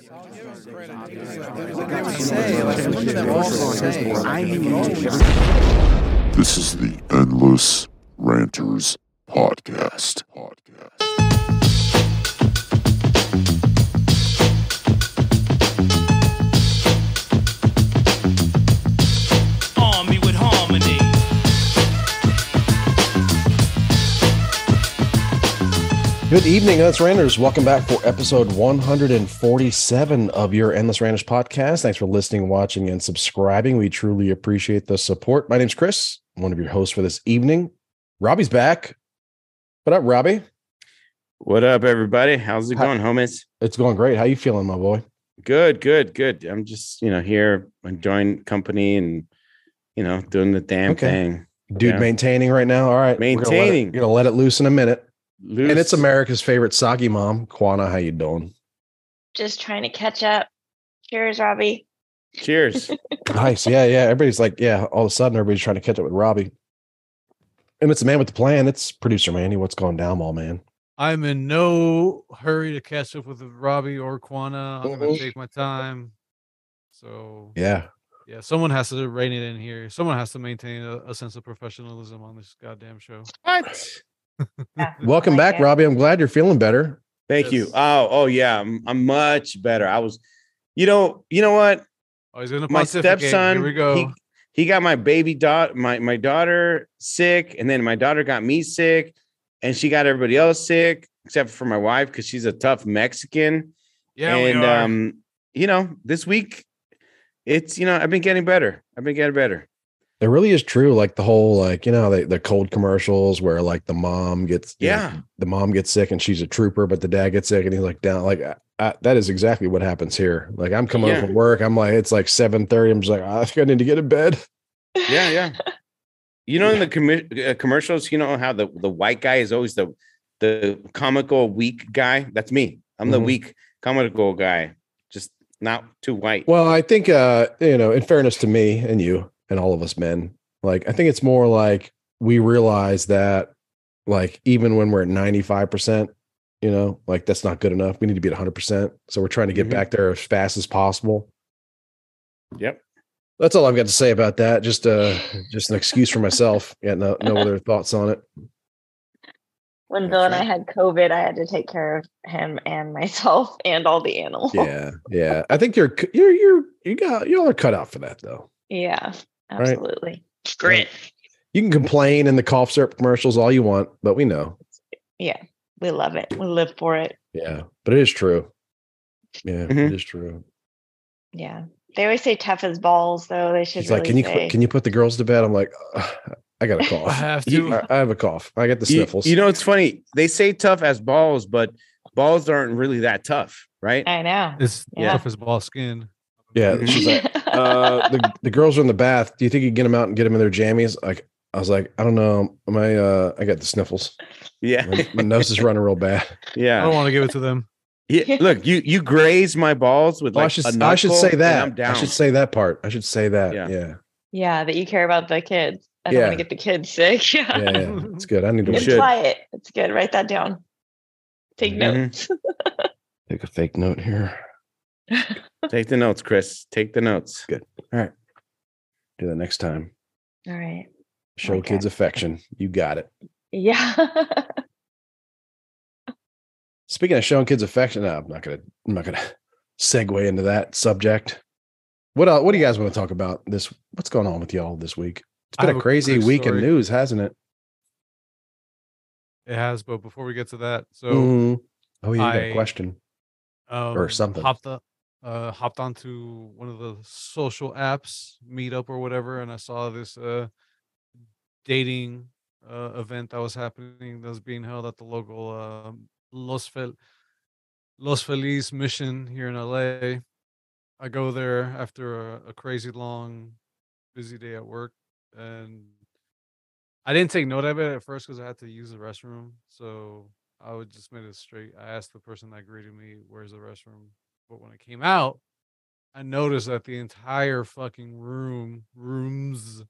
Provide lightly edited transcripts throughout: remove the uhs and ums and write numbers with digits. This is the Endless Ranters Podcast. Good evening, Endless Ranters. Welcome back for episode 147 of your Endless Ranters podcast. Thanks for listening, watching, and subscribing. We truly appreciate the support. My name's Chris, I'm one of your hosts for this evening. Robbie's back. What up, Robbie? What up, everybody? How's it going, homies? It's going great. How you feeling, my boy? Good. I'm just, here enjoying company and, doing the damn thing. Dude, maintaining right now. All right. Maintaining. You're going to let it loose in a minute. And it's America's favorite soggy mom, Kwana. How you doing? Just trying to catch up. Cheers, Robbie. Cheers. Nice. Yeah. Everybody's like, all of a sudden, everybody's trying to catch up with Robbie. And it's the man with the plan. It's producer Manny. What's going down, mall man? I'm in no hurry to catch up with Robbie or Kwana. I'm going to take my time. So yeah, someone has to rein it in here. Someone has to maintain a sense of professionalism on this goddamn show. What? Welcome back, Robbie. I'm glad you're feeling better. Thank you. Oh yeah, I'm much better. I was, you know what? Oh, he's gonna my stepson. Here we go. He got my baby daughter, my daughter sick, and then my daughter got me sick, and she got everybody else sick except for my wife because she's a tough Mexican. Yeah, and we are. This week, it's I've been getting better. It really is true. Like the whole, the cold commercials where like the mom gets, the mom gets sick and she's a trooper, but the dad gets sick and he's like down. Like that is exactly what happens here. Like I'm coming home from work. I'm like, it's like 7:30. I'm just like, I think I need to get in bed. Yeah. In the commercials, how the white guy is always the comical weak guy. That's me. I'm the weak comical guy, just not too white. Well, I think, in fairness to me and you, and all of us men, like, I think it's more like we realize that, like, even when we're at 95%, like that's not good enough. We need to be at 100%. So we're trying to get back there as fast as possible. Yep. That's all I've got to say about that. Just an excuse for myself. Yeah. No other thoughts on it. When Bill and I had COVID, I had to take care of him and myself and all the animals. Yeah. I think y'all are cut out for that though. Yeah. Absolutely. Right. Great. You can complain in the cough syrup commercials all you want, but we know. Yeah. We love it. We live for it. Yeah. But it is true. Yeah. Mm-hmm. It is true. Yeah. They always say tough as balls, though. They should. It's really like, can you put the girls to bed? I'm like, I got a cough. I have to. I have a cough. I get the sniffles. It's funny. They say tough as balls, but balls aren't really that tough, right? I know. It's tough as ball skin. Yeah, she's like, the girls are in the bath. Do you think you can get them out and get them in their jammies? Like, I was like, I don't know. I got the sniffles. Yeah, my nose is running real bad. Yeah, I don't want to give it to them. Yeah, look, you graze my balls with. Like, I should say that. I'm down. I should say that part. I should say that. Yeah. Yeah, that you care about the kids. I don't want to get the kids sick. Yeah, it's good. I need to apply it. It's good. Write that down. Take notes. Take a fake note here. Take the notes, Chris. Take the notes. Good. All right. Do that next time. All right. Show kids affection. You got it. Yeah. Speaking of showing kids affection, I'm not gonna segue into that subject. What do you guys want to talk about this? What's going on with y'all this week? It's been a crazy week in news, hasn't it? It has, but before we get to that, you got a question or something. Hopped onto one of the social apps, Meetup or whatever, and I saw this dating event that was being held at the local Los Feliz Mission here in LA. I go there after a crazy long, busy day at work, and I didn't take note of it at first because I had to use the restroom. So I would just made it straight. I asked the person that greeted me, "Where's the restroom?" But when I came out, I noticed that the entire fucking rooms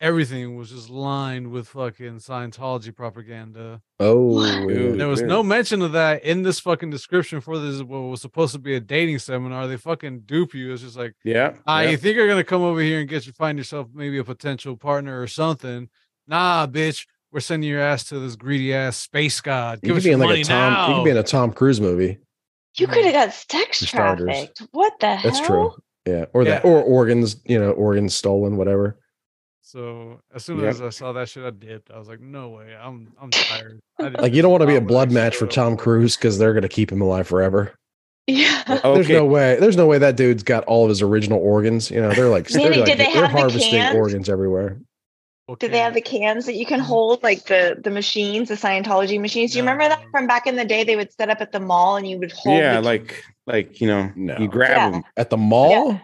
everything was just lined with fucking Scientology propaganda. Oh, dude, there was no mention of that in this fucking description for this. What was supposed to be a dating seminar, they fucking dupe you. It's just like, yeah, I think you're gonna come over here and find yourself maybe a potential partner or something. Nah, bitch, we're sending your ass to this greedy ass space god. Give us your money now. You could be in a Tom Cruise movie. You could have got sex trafficked. What the hell? That's true. Yeah, or that, or organs. You know, organs stolen, whatever. So as soon as I saw that shit, I dipped. I was like, no way. I'm tired. Like, you don't want to be a blood match for Tom Cruise because they're going to keep him alive forever. Yeah. Okay. There's no way. There's no way that dude's got all of his original organs. You know, they're like, they're harvesting organs everywhere. Okay. Do they have the cans that you can hold, like the machines, the Scientology machines? Do you remember that from back in the day? They would set up at the mall and you would hold. Yeah, like you know, you grab them at the mall.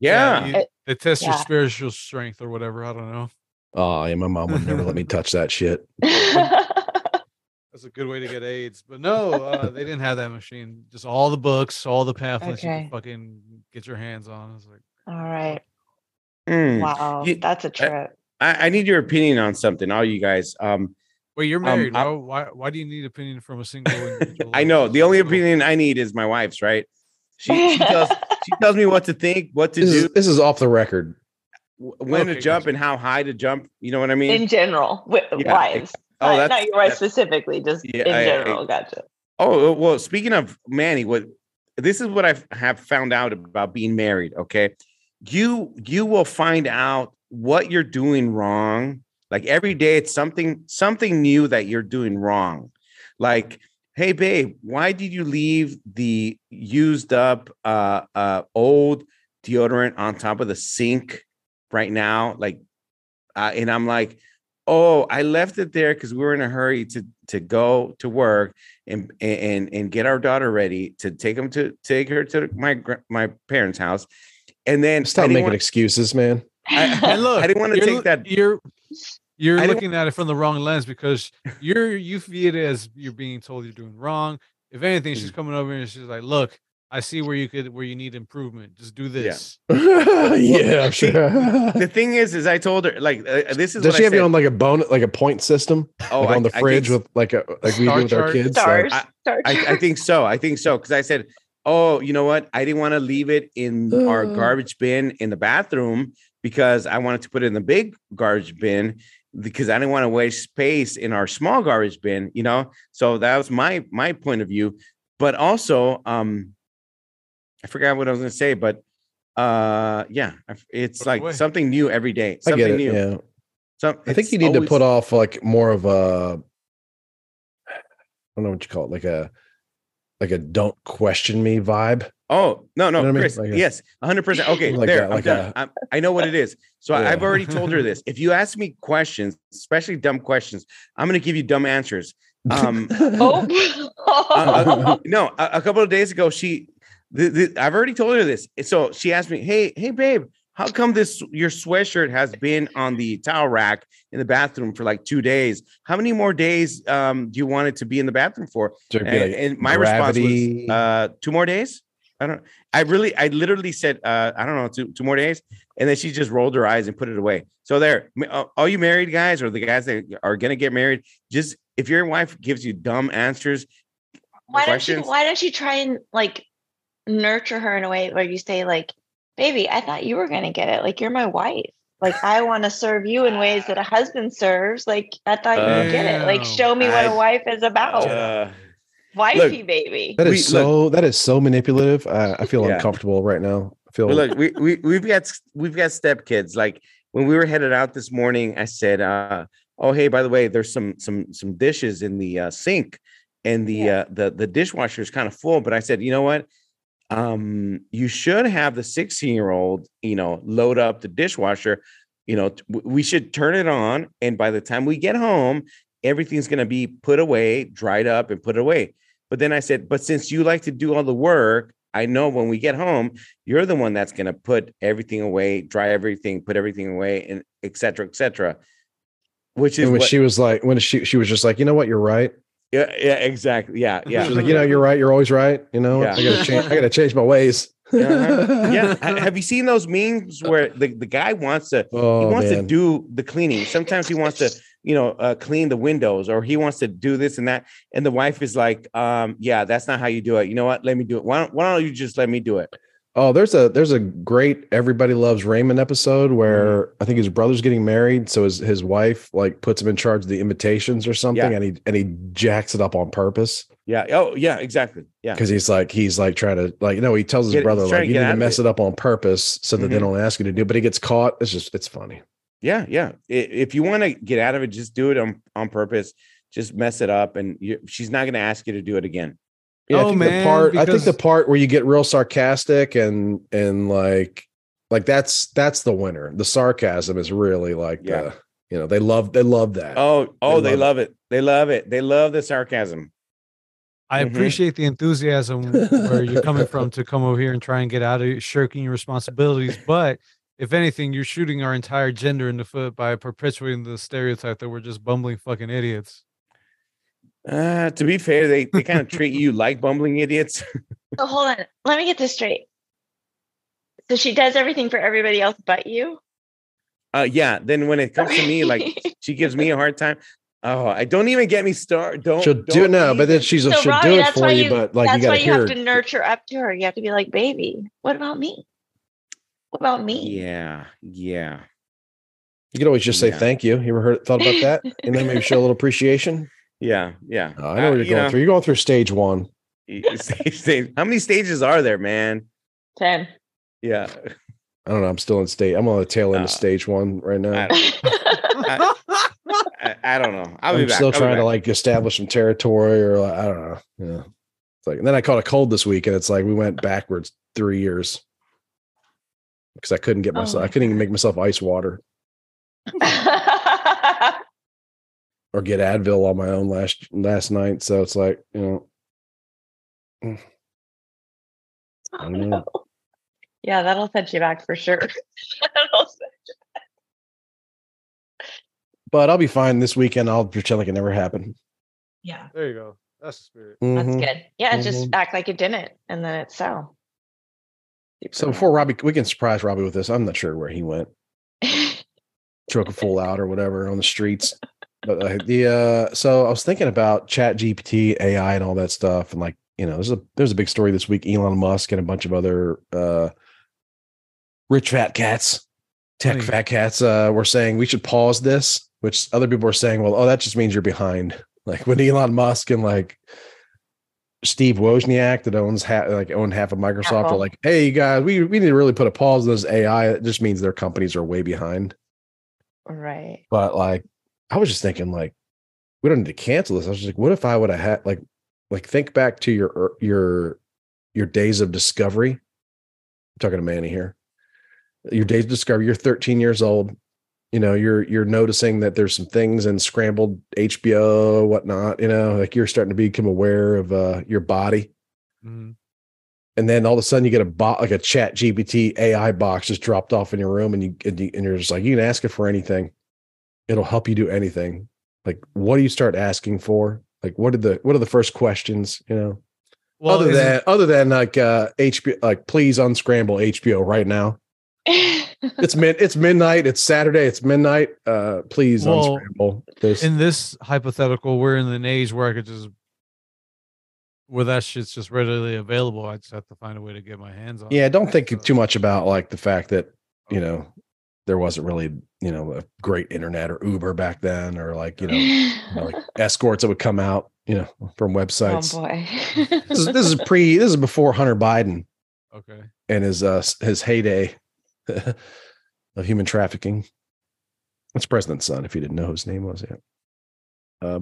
Yeah, they test your spiritual strength or whatever. I don't know. Oh, yeah, my mom would never let me touch that shit. That's a good way to get AIDS, but no, they didn't have that machine. Just all the books, all the pamphlets you could fucking get your hands on. I was like, all right, wow, that's a trip. I need your opinion on something, all you guys. Well, you're married. Why do you need opinion from a single individual? I know. The only opinion I need is my wife's, right? She tells me what to think, what to do. This is off the record. When to jump and how high to jump. You know what I mean? In general, wives. Oh, not your wife specifically, just in general. Gotcha. Oh, well, speaking of Manny, this is what I have found out about being married, okay? You will find out what you're doing wrong. Like every day it's something new that you're doing wrong. Like, hey babe, why did you leave the used up old deodorant on top of the sink right now? Like, and I'm like, oh, I left it there because we were in a hurry to go to work and get our daughter ready to take her to my parents' house. And then stop making excuses, man. And look, I didn't want to take that. You're looking at it from the wrong lens because you view it as you're being told you're doing wrong. If anything, she's coming over and she's like, "Look, I see where you need improvement. Just do this." Yeah, I'm sure. The thing is I told her like this is. Does she have you on like a bonus, like a point system? Oh, like on the fridge with like we do with our kids. Stars. Like, I think so. I think so because I said, "Oh, you know what? I didn't want to leave it in our garbage bin in the bathroom." Because I wanted to put it in the big garbage bin because I didn't want to waste space in our small garbage bin, you know? So that was my point of view. But also, I forgot what I was going to say, but it's like something new every day. Something new. Yeah. I think you need to put off like more of a, I don't know what you call it, like a don't question me vibe. Oh, no, you know Chris, I mean? Like yes, 100%. Okay, like there, that, like I know what it is. So I've already told her this. If you ask me questions, especially dumb questions, I'm going to give you dumb answers. A couple of days ago, I've already told her this. So she asked me, hey, babe, how come your sweatshirt has been on the towel rack in the bathroom for like 2 days? How many more days do you want it to be in the bathroom for? So and my response was 2 more days. I literally said, I don't know, two more days. And then she just rolled her eyes and put it away. So there, all you married guys or the guys that are going to get married, just if your wife gives you dumb answers, why don't you try and like nurture her in a way where you say like, baby, I thought you were going to get it. Like, you're my wife. Like, I want to serve you in ways that a husband serves. Like, I thought you would get it. Like, show me what a wife is about. Wifey, look, baby. That is so manipulative. I feel uncomfortable right now. I feel like we've got stepkids. Like when we were headed out this morning, I said, "Oh hey, by the way, there's some dishes in the sink, and the dishwasher is kind of full." But I said, you know what? You should have the 16-year-old, you know, load up the dishwasher. You know, we should turn it on, and by the time we get home, everything's going to be put away, dried up and put away. But then I said, but since you like to do all the work, I know when we get home, you're the one that's going to put everything away, dry everything, put everything away, and et cetera, which is when she was just like, you know what? You're right. Yeah, exactly. Yeah. She was like, you know, you're right. You're always right. You know, I got to change my ways. Yeah. Have you seen those memes where the guy wants to to do the cleaning? Sometimes he wants to, clean the windows, or he wants to do this and that. And the wife is like, yeah, that's not how you do it. You know what? Let me do it. Why don't you just let me do it? Oh, there's a great Everybody Loves Raymond episode where I think his brother's getting married, so his wife like puts him in charge of the invitations or something, and he jacks it up on purpose. Yeah. Oh, yeah. Exactly. Yeah. Because he's like trying to he tells his brother like you need to mess it up on purpose so that they don't ask you to do, but he gets caught. It's funny. Yeah. Yeah. If you want to get out of it, just do it on purpose. Just mess it up, and she's not going to ask you to do it again. Yeah, I think the part where you get real sarcastic and like that's the winner. The sarcasm is really they love that. Oh, they love it. They love it. They love the sarcasm. I appreciate the enthusiasm where you're coming from to come over here and try and get out of shirking your responsibilities. But if anything, you're shooting our entire gender in the foot by perpetuating the stereotype that we're just bumbling fucking idiots. To be fair, they kind of treat you like bumbling idiots. Oh, hold on. Let me get this straight. So she does everything for everybody else but you? Yeah. Then when it comes to me, she gives me a hard time. Oh, I don't even get me started. She'll do it for you, but that's why you have to nurture up to her. You have to be like, baby, what about me? What about me? Yeah. Yeah. You could always just say thank you. You ever thought about that? And then maybe show a little appreciation. Yeah, yeah. I know what you're going through. You're going through stage one. How many stages are there, man? 10. Yeah. I don't know. I'm still in stage. I'm on the tail end of stage one right now. I don't know. I'm still trying to establish some territory, or I don't know. Yeah. It's like, and then I caught a cold this week, and it's like we went backwards 3 years because I couldn't get myself. I couldn't even make myself ice water. Or get Advil on my own last night. So it's like, I don't know. Yeah, that'll set you back for sure. But I'll be fine this weekend. I'll pretend like it never happened. Yeah. There you go. That's the spirit. Mm-hmm. That's good. Yeah, just act like it didn't. And then it's so. So before Robbie, we can surprise Robbie with this. I'm not sure where he went. Choke a fool out or whatever on the streets. But so I was thinking about ChatGPT, AI, and all that stuff, and there's a big story this week. Elon Musk and a bunch of other rich fat cats, tech fat cats, were saying we should pause this. Which other people were saying, well, that just means you're behind. Like when Elon Musk and Steve Wozniak that owned half of Microsoft Apple. Are like, hey, you guys, we need to really put a pause on this AI. It just means their companies are way behind. Right. But I was just thinking, we don't need to cancel this. I was just like, what if I would have had, think back to your days of discovery. I'm talking to Manny here. Your days of discovery. You're 13 years old. You're noticing that there's some things in scrambled HBO, whatnot. You're starting to become aware of your body. Mm-hmm. And then all of a sudden you get a ChatGPT AI box just dropped off in your room, and you're just like, you can ask it for anything. It'll help you do anything. Like, what do you start asking for? Like, what are the first questions? Well, other than HBO, please unscramble HBO right now. It's midnight. It's Saturday. It's midnight. Please unscramble this. In this hypothetical, we're in an age where I could just, where that shit's just readily available. I just have to find a way to get my hands on. Yeah, don't think too much about the fact that there wasn't really, a great internet or Uber back then, or escorts that would come out, from websites. Oh boy. This is before Hunter Biden. Okay. And his heyday of human trafficking. That's President's son, if you didn't know who his name was yet.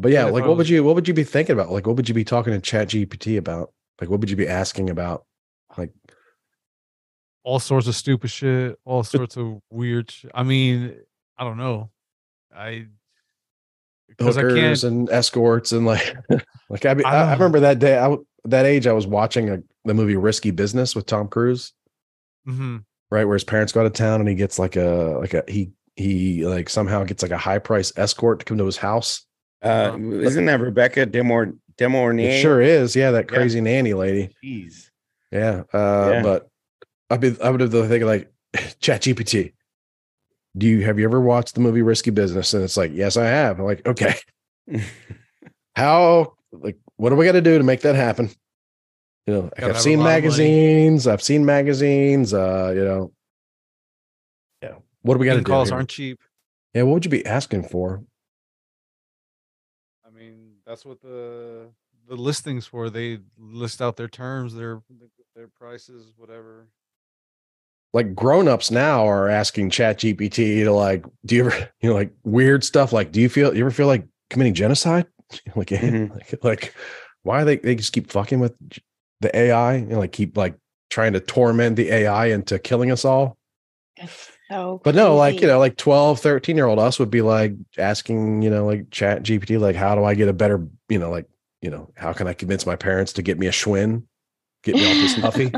But yeah, what would you be thinking about? What would you be talking to ChatGPT about? What would you be asking about? All sorts of stupid shit, all sorts of weird shit. I mean, I don't know. Hookers and escorts and I remember that day. That age, I was watching the movie Risky Business with Tom Cruise. Mm-hmm. Right, where his parents go out of town and he gets somehow gets a high price escort to come to his house. Isn't that Rebecca De Mornay? It sure is. Yeah, that crazy nanny lady. Jeez. Yeah. But I would have been thinking like, ChatGPT, have you ever watched the movie Risky Business? And it's like, yes, I have. I'm like, okay, what do we got to do to make that happen? You know, I've seen magazines, what do we got to do? Calls aren't cheap. Yeah. What would you be asking for? I mean, that's what the listings for. They list out their terms, their prices, whatever. Like grownups now are asking ChatGPT to like, do you ever, like weird stuff? Like, do you ever feel like committing genocide? Like, mm-hmm. like why are they just keep fucking with the AI and keep trying to torment the AI into killing us all. That's so but no, crazy. 12, 13-year-old us would be asking, ChatGPT, how do I get a better, how can I convince my parents to get me a Schwinn, get me off this Huffy?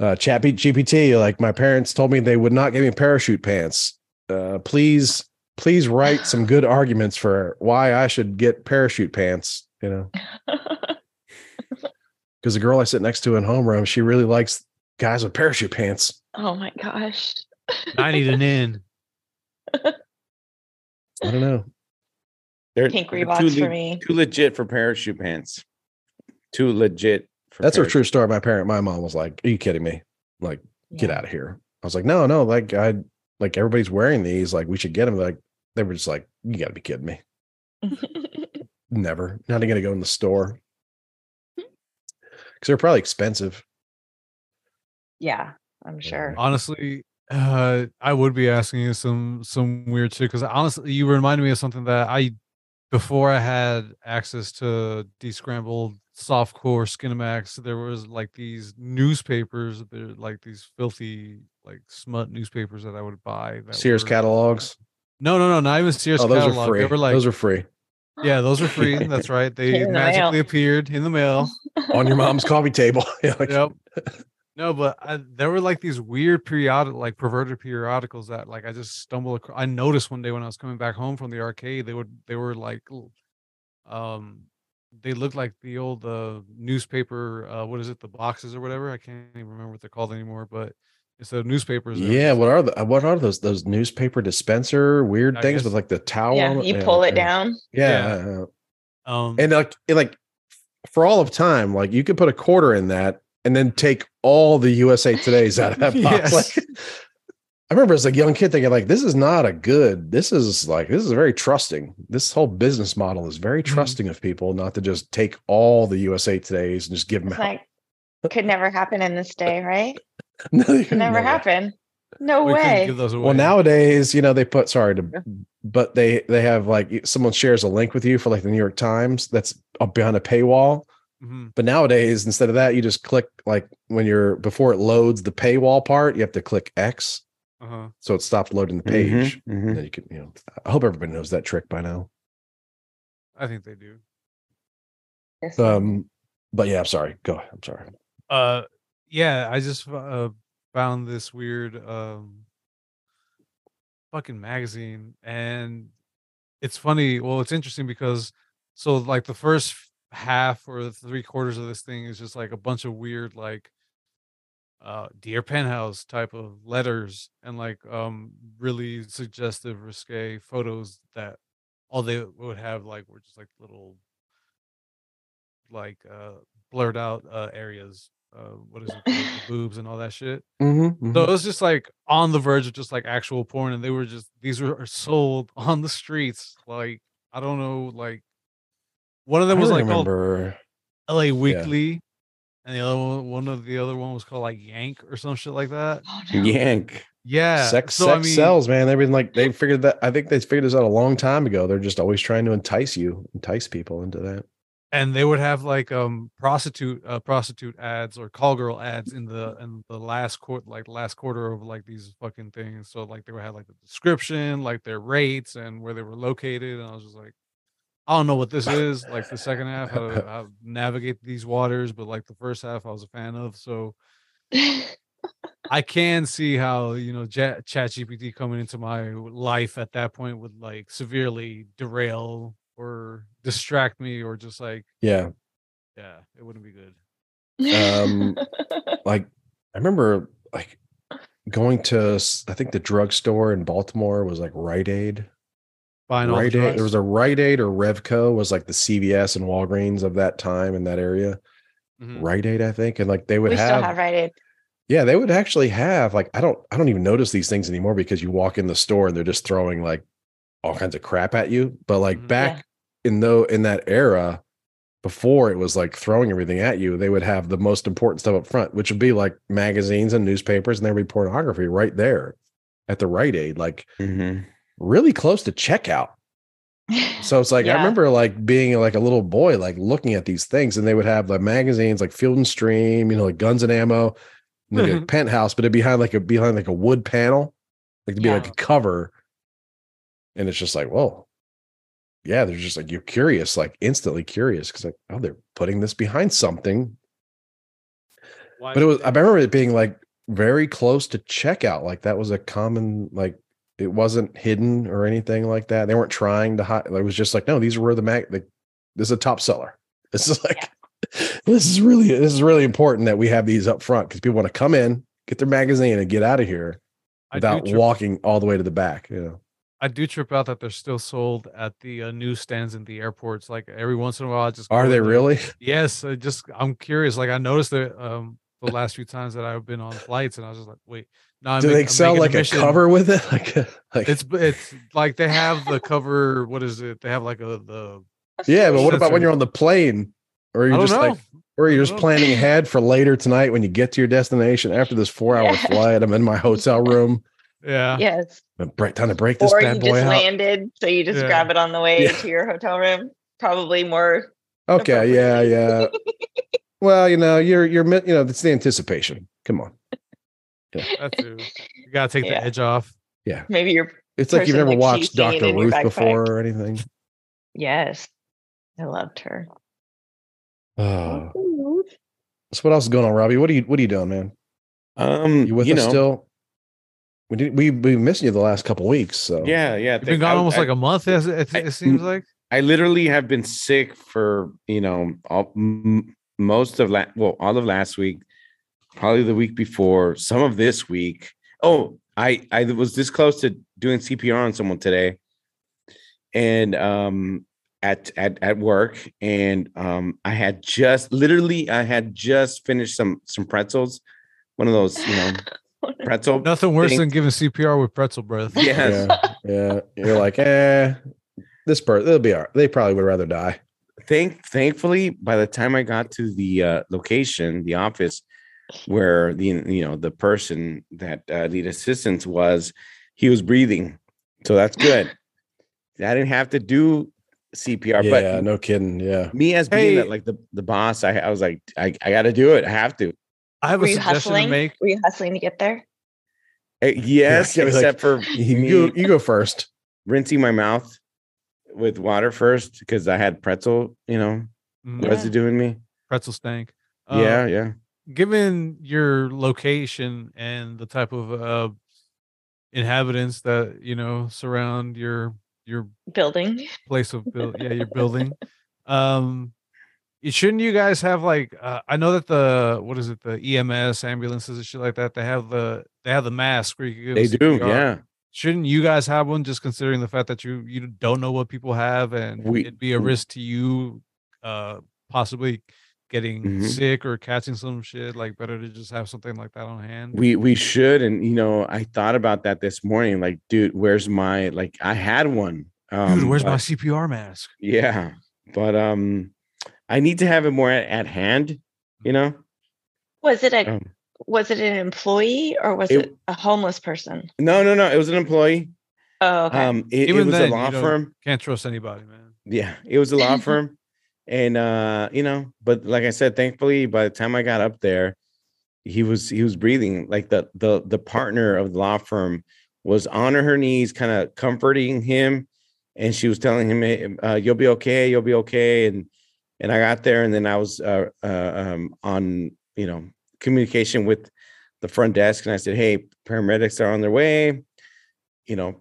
ChatGPT, my parents told me they would not give me parachute pants. Please write some good arguments for why I should get parachute pants, because the girl I sit next to in homeroom, she really likes guys with parachute pants. Oh my gosh. I need an in. I don't know. They're Pink Reeboks for me. Too legit for parachute pants. Too legit. That's a true story. My mom was like, are you kidding me? Get out of here. I was like, no, I everybody's wearing these. We should get them. They were just like, you gotta be kidding me. Never. Not even gonna go in the store. 'Cause they're probably expensive. Yeah, I'm sure. Honestly, I would be asking you some weird shit. 'Cause honestly, you reminded me of something that before I had access to descrambled softcore Skinemax, there was these newspapers. They're these filthy smut newspapers that I would buy. Sears catalogs? No, not even Sears catalogs. Those are free. Those are free. Yeah, those are free. That's right. They magically appeared in the mail on your mom's coffee table. Yep. No, but there were these weird perverted periodicals that I just stumbled across. I noticed one day when I was coming back home from the arcade, they looked like the old newspaper. What is it? The boxes or whatever. I can't even remember what they're called anymore. But it's the newspapers. Yeah. What are those? Those newspaper dispenser weird things with the towel. Yeah, you pull it down. Yeah. And for all of time, you could put a quarter in that and then take all the USA Today's out of that box. Yes. I remember as a young kid thinking this is not a good, this is very trusting. This whole business model is very trusting of people, not to just take all the USA Today's and just give them out. Could never happen in this day, right? No, never happen. No way. Well, nowadays, they put, but they have someone shares a link with you for the New York Times that's up behind a paywall. But nowadays, instead of that, you just click before it loads the paywall part, you have to click X. Uh-huh. So it stopped loading the page. Mm-hmm. And then you can, I hope everybody knows that trick by now. I think they do. But yeah, I'm sorry. Go ahead. I'm sorry. I just found this weird fucking magazine, and it's funny. Well, it's interesting because the first half or 3/4 of this thing is just a bunch of weird Dear Penthouse type of letters and really suggestive risque photos that all they would have were just little blurred out areas, boobs and all that shit. Mm-hmm, mm-hmm. So it was just on the verge of just actual porn, and these were sold on the streets. I don't know, one of them was called LA Weekly. Yeah. And the other one was called Yank or some shit like that. Oh, no. Yank. Yeah. Sex sells, man. They've been they figured that. I think they figured this out a long time ago. They're just always trying to entice people into that. And they would have prostitute ads or call girl ads in the last quarter of these fucking things. So they would have the description, their rates and where they were located. And I was just I don't know what this is. The second half, I navigate these waters, but the first half, I was a fan of. So I can see how ChatGPT coming into my life at that point would severely derail or distract me, or just yeah, it wouldn't be good. Like I remember like going to, I think the drugstore in Baltimore was like Rite Aid. Rite Aid. There was a Rite Aid or Revco was like the CVS and Walgreens of that time in that area. Mm-hmm. Rite Aid, I think. And like they would still have Rite Aid. Yeah, they would actually have like, I don't even notice these things anymore because you walk in the store and they're just throwing like all kinds of crap at you. But like mm-hmm. back in that era, before it was like throwing everything at you, they would have the most important stuff up front, which would be like magazines and newspapers, and there'd be pornography right there at the Rite Aid, like mm-hmm. really close to checkout. So it's like, yeah. I remember like being like a little boy, like looking at these things, and they would have like magazines, like Field and Stream, you know, like Guns and Ammo. Like mm-hmm. a Penthouse, but it'd be behind like a wood panel, like to be yeah. like a cover, and it's just like, whoa, yeah, there's just like you're curious, like instantly curious, because like, oh, they're putting this behind something. Why? But it was, I remember it being like very close to checkout, like that was a common, like it wasn't hidden or anything like that. They weren't trying to hide. It was just like, no, these were the like this is a top seller. This is like. Yeah. This is really important that we have these up front because people want to come in, get their magazine, and get out of here without walking all the way to the back. You know, I do trip out that they're still sold at the newsstands in the airports. Like every once in a while, I just are they really? Yes, I'm curious. Like I noticed that the last few times that I've been on flights, and I was just like, wait, no. Do they sell like a cover with it? Like it's like they have the cover. What is it? They have like the yeah. But what about when you're on the plane? Or you're just know. Like, or you're just planning ahead for later tonight when you get to your destination after this 4-hour yeah. flight. I'm in my hotel room. Yeah. Yes. Time to break this bad boy out. Or you just landed, so you just yeah. grab it on the way yeah. to your hotel room. Probably more. Okay. Yeah. Yeah. Well, you know, you know, it's the anticipation. Come on. Yeah. That's true. You gotta take yeah. the edge off. Yeah. Maybe it's like you've never watched Dr. Ruth before or anything. Yes, I loved her. So what else is going on, Robbie? What are you doing, man? You with you us know. Still? We've been missing you the last couple weeks. So yeah. You've been gone almost like a month. It seems like I literally have been sick for you know all of last week, probably the week before, some of this week. Oh, I was this close to doing CPR on someone today, and at work, and I had just finished some pretzels, one of those, you know, pretzel. Nothing worse than giving CPR with pretzel breath. Yes. Yeah. You're like, this person, they'll be all right. They probably would rather die. Thankfully, by the time I got to the location, the office where the person that needed assistance was, he was breathing, so that's good. I didn't have to do CPR, yeah, but no kidding. Yeah, me as being the boss, I was like, I got to do it. I have to. I have a suggestion to make. Were you hustling to get there? Yes, yeah, except for me, you go first. Rinsing my mouth with water first because I had pretzel. You know, yeah. residue in me. Pretzel stank. Yeah. Given your location and the type of inhabitants that you know surround your building place of build, yeah, your building. Shouldn't you guys have like I know that the EMS ambulances and shit like that, they have the mask where you can give them CPR. Do, yeah. Shouldn't you guys have one, just considering the fact that you don't know what people have and it'd be a risk to you possibly getting mm-hmm. sick or catching some shit, like better to just have something like that on hand. We should. And you know, I thought about that this morning, like, dude, where's my, like, I had one, dude, where's my CPR mask? Yeah, but I need to have it more at hand, you know. Was it an employee or was it a homeless person? No, it was an employee. Oh, okay. It was then, a law firm. Can't trust anybody, man. Yeah, it was a law firm. And you know, but like I said, thankfully by the time I got up there, he was breathing. Like the partner of the law firm was on her knees, kind of comforting him, and she was telling him, hey, you'll be okay. And I got there, and then I was on, you know, communication with the front desk, and I said, hey, paramedics are on their way, you know,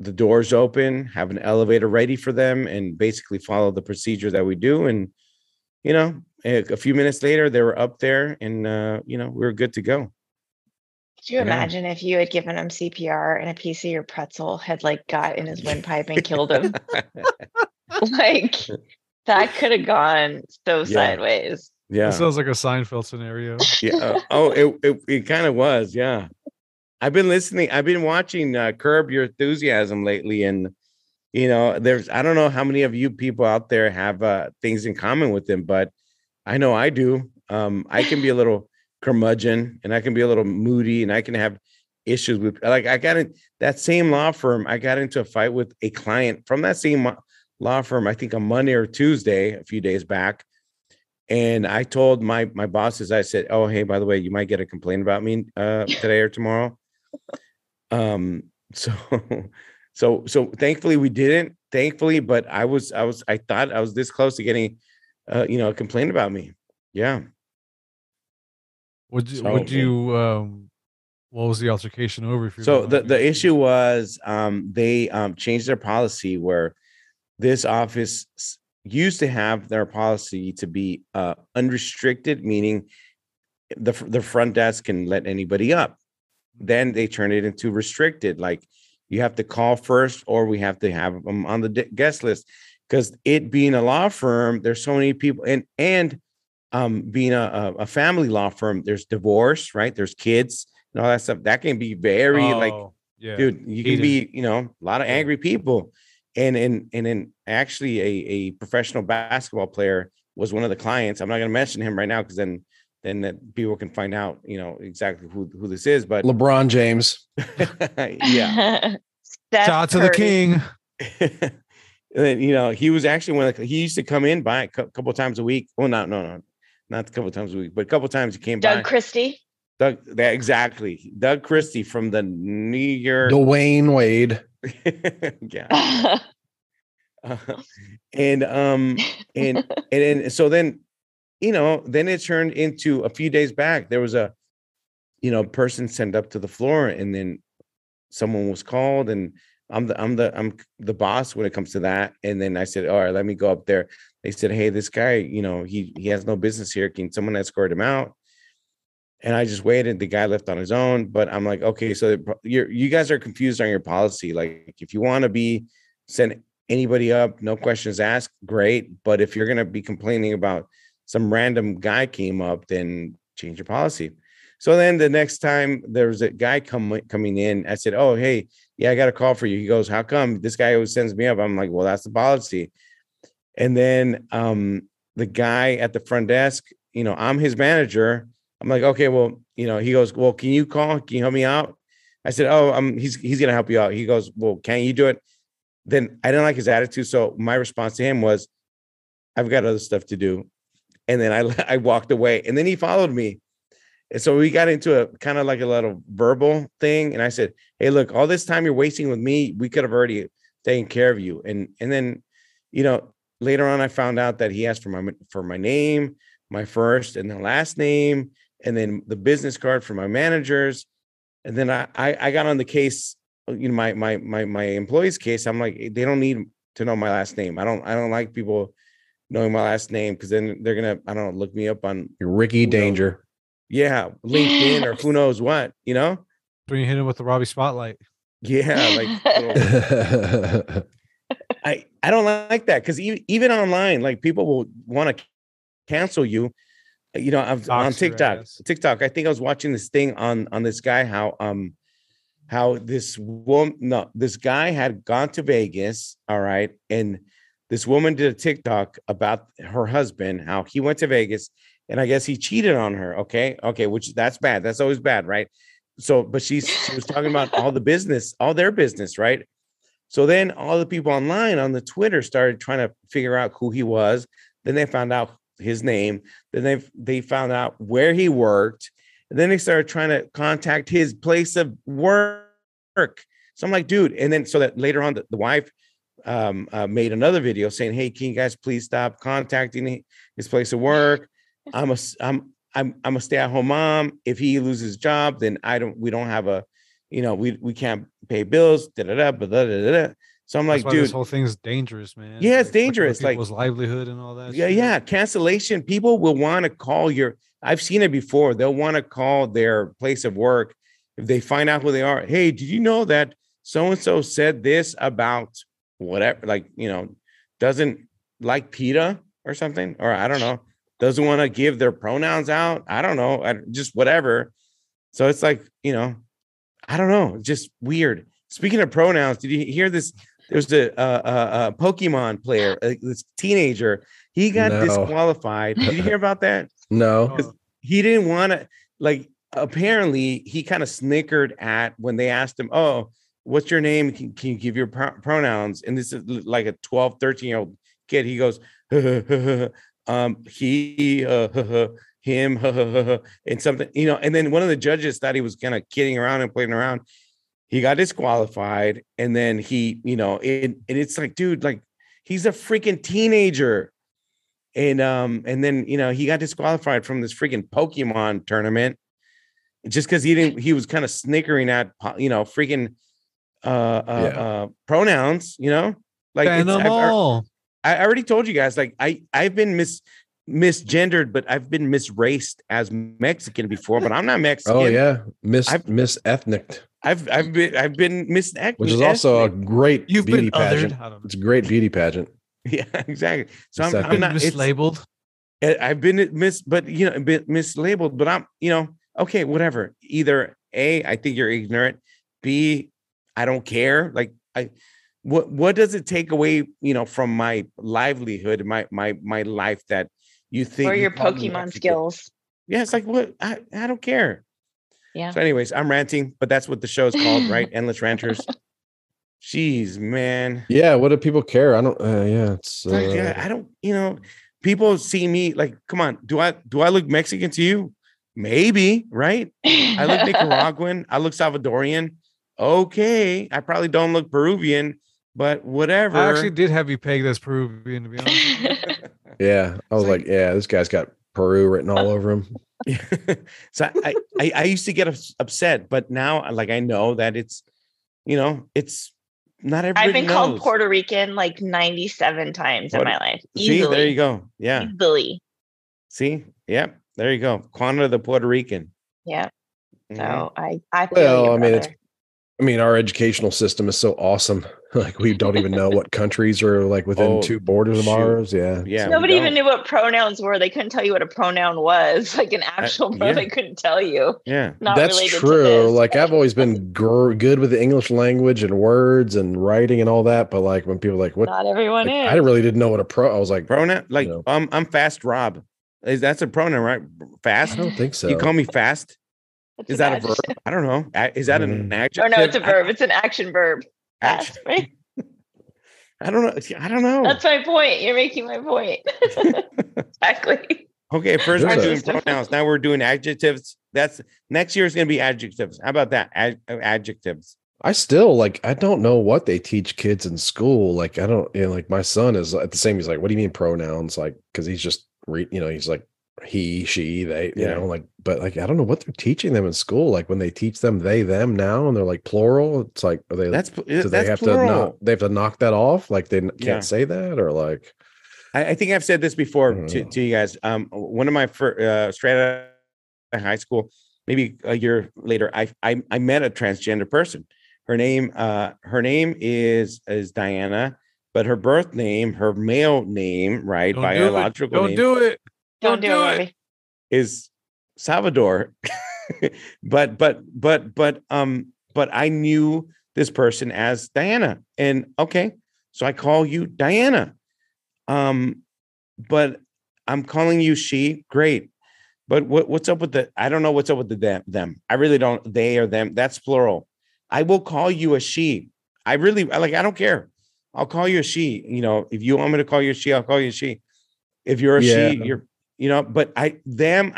the doors open, have an elevator ready for them, and basically follow the procedure that we do. And, you know, a few minutes later, they were up there and, you know, we were good to go. Could you imagine if you had given him CPR and a piece of your pretzel had like got in his windpipe and killed him? Like that could have gone so sideways. Yeah. It sounds like a Seinfeld scenario. Yeah. Oh, it kind of was. Yeah. I've been watching Curb Your Enthusiasm lately. And, you know, I don't know how many of you people out there have things in common with them, but I know I do. I can be a little curmudgeon and I can be a little moody and I can have issues with, like, I got in that same law firm. I got into a fight with a client from that same law firm, I think on Monday or Tuesday, a few days back. And I told my bosses, I said, oh, hey, by the way, you might get a complaint about me today or tomorrow. So thankfully we didn't, but I thought I was this close to getting, you know, a complaint about me. Yeah. What was the altercation over? The issue was, they, changed their policy where this office used to have their policy to be unrestricted, meaning the front desk can let anybody up. Then they turned it into restricted, like you have to call first or we have to have them on the guest list, because it being a law firm, there's so many people and being a family law firm, there's divorce, right? There's kids and all that stuff. That can be very dude, you can be, you know, a lot of angry people. And then actually a professional basketball player was one of the clients. I'm not going to mention him right now because then people can find out, you know, exactly who this is. But LeBron James, yeah, shout out to the king. And, you know, he was actually he used to come in by a couple of times a week. Well, not a couple of times a week, but a couple of times he came by. Doug Christie. Doug Christie from the New York. Dwayne Wade. Yeah. And so then, you know, then it turned into a few days back, there was a, you know, person sent up to the floor and then someone was called and I'm the boss when it comes to that. And then I said, all right, let me go up there. They said, hey, this guy, you know, he has no business here. Can someone escort him out? And I just waited. The guy left on his own, but I'm like, okay, so you guys are confused on your policy. Like if you want to send anybody up, no questions asked, great. But if you're going to be complaining about some random guy came up, then change your policy. So then the next time there was a guy coming in, I said, oh, hey, yeah, I got a call for you. He goes, how come this guy always sends me up? I'm like, well, that's the policy. And then the guy at the front desk, you know, I'm his manager. I'm like, okay, well, you know, he goes, well, can you help me out? I said, oh, he's going to help you out. He goes, well, can you do it? Then I didn't like his attitude. So my response to him was, I've got other stuff to do. And then I walked away and then he followed me. And so we got into a kind of like a little verbal thing. And I said, hey, look, all this time you're wasting with me, we could have already taken care of you. And then, you know, later on, I found out that he asked for my name, my first and the last name, and then the business card for my managers. And then I got on the case, you know, my employee's case. I'm like, they don't need to know my last name. I don't like people knowing my last name because then they're going to, I don't know, look me up on Ricky Danger. Knows, yeah. LinkedIn or who knows what, you know? When you hit him with the Robbie Spotlight. Yeah. Like I don't like that because even online, like people will want to cancel you. You know, on TikTok. I think I was watching this thing on this guy, how this woman, no, this guy had gone to Vegas. All right. And this woman did a TikTok about her husband, how he went to Vegas and I guess he cheated on her. Okay. Which that's bad. That's always bad. Right. So, but she was talking about all their business. Right. So then all the people online on the Twitter started trying to figure out who he was. Then they found out his name. Then they found out where he worked. And then they started trying to contact his place of work. So I'm like, dude. And then so that later on, the wife made another video saying, hey, can you guys please stop contacting his place of work? I'm a stay-at-home mom. If he loses his job, then we don't have we can't pay bills. Da, da, da, da, da, da. So I'm like, dude, this whole thing's dangerous, man. Yeah, it's dangerous. Like people's livelihood and all that. Yeah, shit. Yeah. Cancellation. People will want to call your. I've seen it before. They'll want to call their place of work if they find out who they are. Hey, did you know that so and so said this about whatever? Like, you know, doesn't like PETA or something, or I don't know. Doesn't want to give their pronouns out. I don't know. Just whatever. So it's like, you know, I don't know. It's just weird. Speaking of pronouns, did you hear this? There's a Pokemon player, this teenager. He got disqualified. Did you hear about that? No. He didn't want to, like, apparently he kind of snickered at when they asked him, oh, what's your name? Can you give your pronouns? And this is like a 12, 13-year-old kid. He goes, he, him, and something, you know. And then one of the judges thought he was kind of kidding around and playing around. He got disqualified, and then he, you know, and it's like, dude, like, he's a freaking teenager, and then, you know, he got disqualified from this freaking Pokemon tournament just because he didn't. He was kind of snickering at, you know, freaking pronouns, you know, like I already told you guys, like I've been misgendered, but I've been misraced as Mexican before, but I'm not Mexican. Oh yeah, misethnic. I've been misethnic, which is also a great beauty pageant. It's a great beauty pageant. Yeah, exactly. So I'm not mislabeled. I've been mislabeled, but I'm, you know, okay, whatever. Either A, I think you're ignorant. B, I don't care. Like what does it take away, you know, from my livelihood, my life that you think, or your Pokemon skills? Yeah, it's like, what? I don't care. Yeah. So anyways, I'm ranting, but that's what the show is called, right? Endless Ranters. Jeez, man. Yeah. What do people care? I don't. Yeah. It's. Yeah. I don't. You know, people see me like, come on. Do I look Mexican to you? Maybe. Right. I look Nicaraguan. I look Salvadorian. Okay. I probably don't look Peruvian, but whatever. I actually did have you pegged as Peruvian, to be honest. Yeah. I was like, yeah, this guy's got Peru written all over him. So I used to get upset, but now, like, I know that it's, you know, it's not everybody. I've been called Puerto Rican like 97 times in my life. Easily. See, there you go. Yeah. Easily. See, yeah, there you go. Juana the Puerto Rican. Yeah. So I feel I mean, our educational system is so awesome. Like, we don't even know what countries are like within two borders of ours. Yeah. Yeah. Nobody even knew what pronouns were. They couldn't tell you what a pronoun was, like an actual pronoun. They couldn't tell you. Yeah. Not That's true. Like, I've always been good with the English language and words and writing and all that. But like, when people are like, what? Not everyone is. I really didn't know what a I was like, pronoun. Like, you know, I'm fast Rob. That's a pronoun, right? Fast. I don't think so. You call me fast. That's is that a verb? I don't know. Is that an adjective? Oh no, it's a verb. It's an action verb. Fast, right? I don't know. That's my point. You're making my point. Exactly. Okay, first we're doing pronouns. Now we're doing adjectives. That's next year is going to be adjectives. How about that? Adjectives. I still, like, I don't know what they teach kids in school. Like, I don't, you know, like, my son is at the same. He's like, what do you mean pronouns? Like, because he's just, you know, he's like, he, she, they, you know, like, but like, I don't know what they're teaching them in school. Like, when they teach them they, them now, and they're like plural, it's like, are they, they have to knock that off. Like, they can't say that, or like, I think I've said this before to you guys. One of my straight out of high school, maybe a year later, I met a transgender person. Her name is Diana, but her birth name, her male name, right? Biological name. Don't do it. Don't do it. Is Salvador, but I knew this person as Diana, and okay, so I call you Diana, but I'm calling you she. Great, but what's up with the? I don't know what's up with the them. I really don't. They or them. That's plural. I will call you a she. I really like. I don't care. I'll call you a she. You know, if you want me to call you a she, I'll call you a she. If you're a she, you're. You know, but I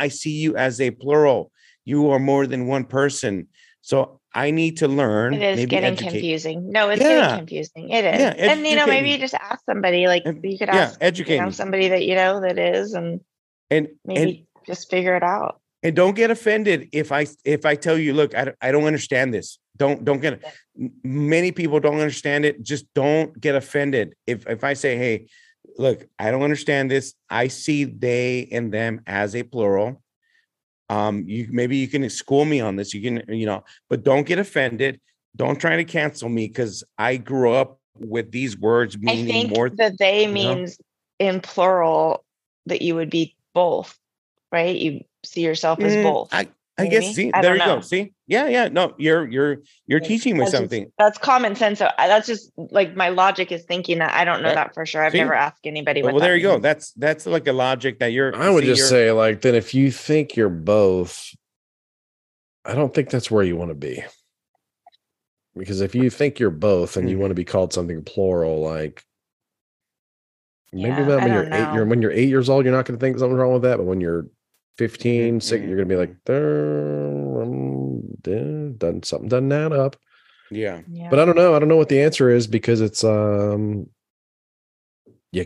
see you as a plural. You are more than one person. So I need to learn. It is getting confusing. No, it's getting confusing. It is. Yeah, and, you know, maybe you just ask somebody, like, you could ask educate, you know, somebody that, you know, that is, and maybe just figure it out. And don't get offended if I tell you, look, I don't understand this. Don't get it. Many people don't understand it. Just don't get offended. If I say, hey, look, I don't understand this. I see they and them as a plural. You can school me on this. You can, but don't get offended. Don't try to cancel me because I grew up with these words meaning more. I think that they means in plural that you would be both, right? You see yourself as both. I guess. See, there you go. See, yeah. No, you're teaching me something. That's common sense. So that's just like my logic is thinking that I don't know that for sure. I've never asked anybody. Well, there you go. That's like a logic that you're. I would just say like then if you think you're both, I don't think that's where you want to be. Because if you think you're both and you want to be called something plural, like maybe that when you're 8 years old, you're not going to think something's wrong with that. But when you're 15, 16, you're going to be like, something doesn't add up. Yeah. But I don't know. I don't know what the answer is because it's, you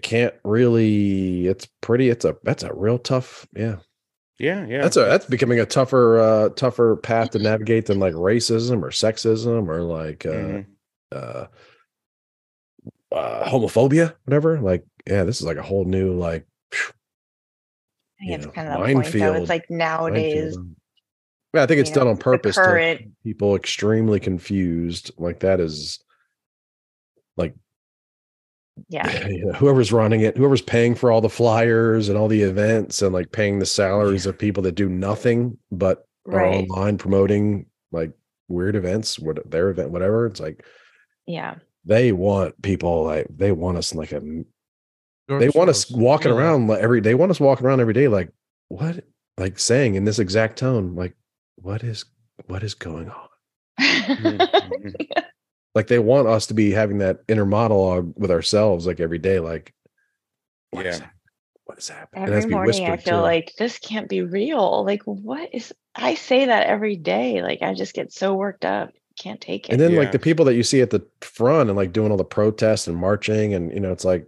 can't really, that's a real tough. Yeah. That's becoming a tougher path to navigate than like racism or sexism or like, homophobia, whatever. Like, yeah, this is like a whole new, like, it's kind of that point, though. It's like nowadays. Yeah, I think it's done on purpose to keep people extremely confused. Like that is, like, whoever's running it, whoever's paying for all the flyers and all the events, and like paying the salaries of people that do nothing but are online promoting like weird events, whatever. It's like, they want people like they want us in like a. They want us walking around every day. They want us walking around every day, like what, like saying in this exact tone, like what is going on? Like they want us to be having that inner monologue with ourselves, like every day, like what is happening? Every morning I feel like this can't be real. Like what is? I say that every day. Like I just get so worked up. Can't take it. And then like the people that you see at the front and like doing all the protests and marching, and it's like.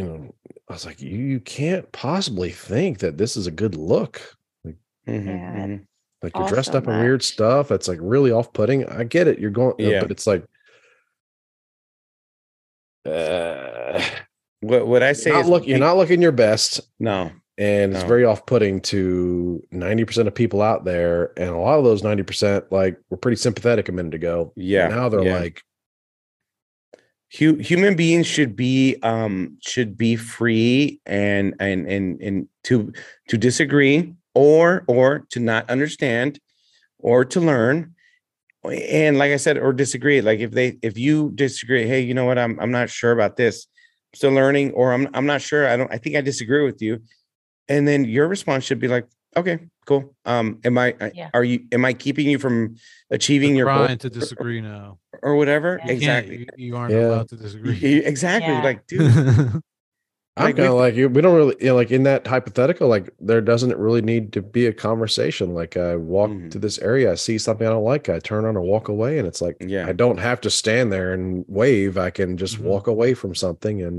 I was like, you can't possibly think that this is a good look. Like, like you're dressed up in weird stuff. That's like really off-putting. I get it. You're going, but it's like, what I say is, you're not looking your best. No, and it's very off-putting to 90% of people out there, and a lot of those 90% like were pretty sympathetic a minute ago. Yeah, and now they're like. Human beings should be free and to disagree or to not understand or to learn, and like I said, or disagree. Like if you disagree, hey, you know what? I'm not sure about this. I'm still learning, or I'm not sure. I think I disagree with you. And then your response should be like, okay, cool. Am I keeping you from achieving your goal? To disagree now or whatever? Yeah. Exactly. You aren't allowed to disagree. Exactly. Yeah. Like, dude, I'm kind of like you. We don't really like in that hypothetical. Like, there doesn't really need to be a conversation. Like, I walk to this area, I see something I don't like, I turn on or walk away, and it's like, I don't have to stand there and wave. I can just walk away from something. And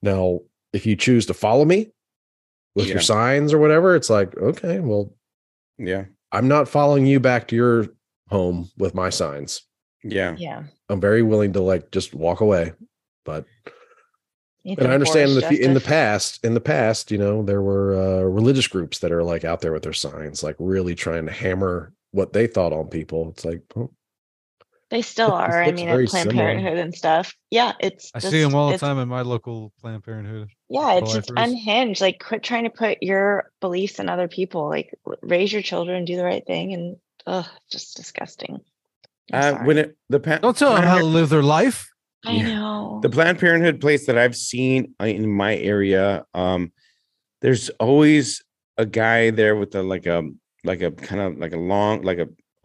now, if you choose to follow me. With your signs or whatever, it's like, okay, well, I'm not following you back to your home with my signs. Yeah. I'm very willing to like just walk away, but and I understand that in the past, there were religious groups that are like out there with their signs, like really trying to hammer what they thought on people. It's like they still are. I mean, at Planned Parenthood and stuff. Yeah, I see them all the time in my local Planned Parenthood. Yeah, it's just unhinged. Like, quit trying to put your beliefs on other people. Like, raise your children, do the right thing, and just disgusting. Don't tell them how to live their life. I know the Planned Parenthood place that I've seen in my area. There's always a guy there with a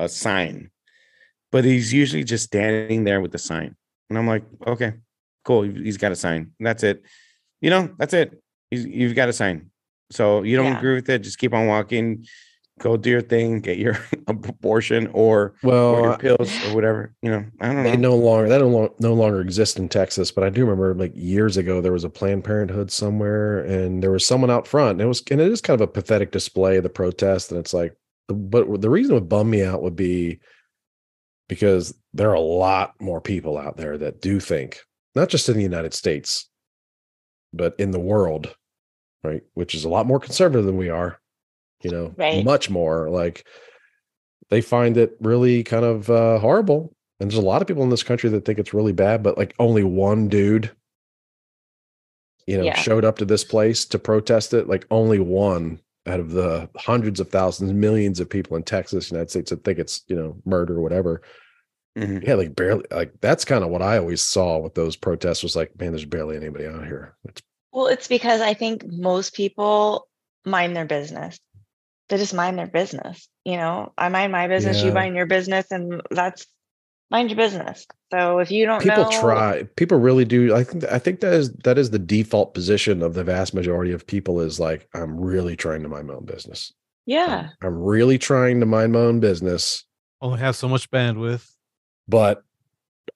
sign, but he's usually just standing there with the sign, and I'm like, okay, cool, he's got a sign, and that's it. That's it. You've got a sign. So you don't agree with it. Just keep on walking. Go do your thing. Get your abortion or your pills or whatever. I don't know. They no longer exist in Texas. But I do remember like years ago there was a Planned Parenthood somewhere, and there was someone out front. And it is kind of a pathetic display of the protest. And it's like, but the reason it would bum me out would be because there are a lot more people out there that do think, not just in the United States, but in the world, right? Which is a lot more conservative than we are, you know, right. Much more. Like, they find it really kind of horrible. And there's a lot of people in this country that think it's really bad, but like only one dude, you know, showed up to this place to protest it. Like only one out of the hundreds of thousands, millions of people in Texas, United States that think it's, you know, murder or whatever. Mm-hmm. Yeah. Like barely, like that's kind of what I always saw with those protests was like, man, there's barely anybody out here. Well, it's because I think most people mind their business. They just mind their business. You know, I mind my business, you mind your business, and that's mind your business. So if you don't know, people really do. I think that is the default position of the vast majority of people is like, I'm really trying to mind my own business. Yeah. I'm really trying to mind my own business. Only have so much bandwidth, but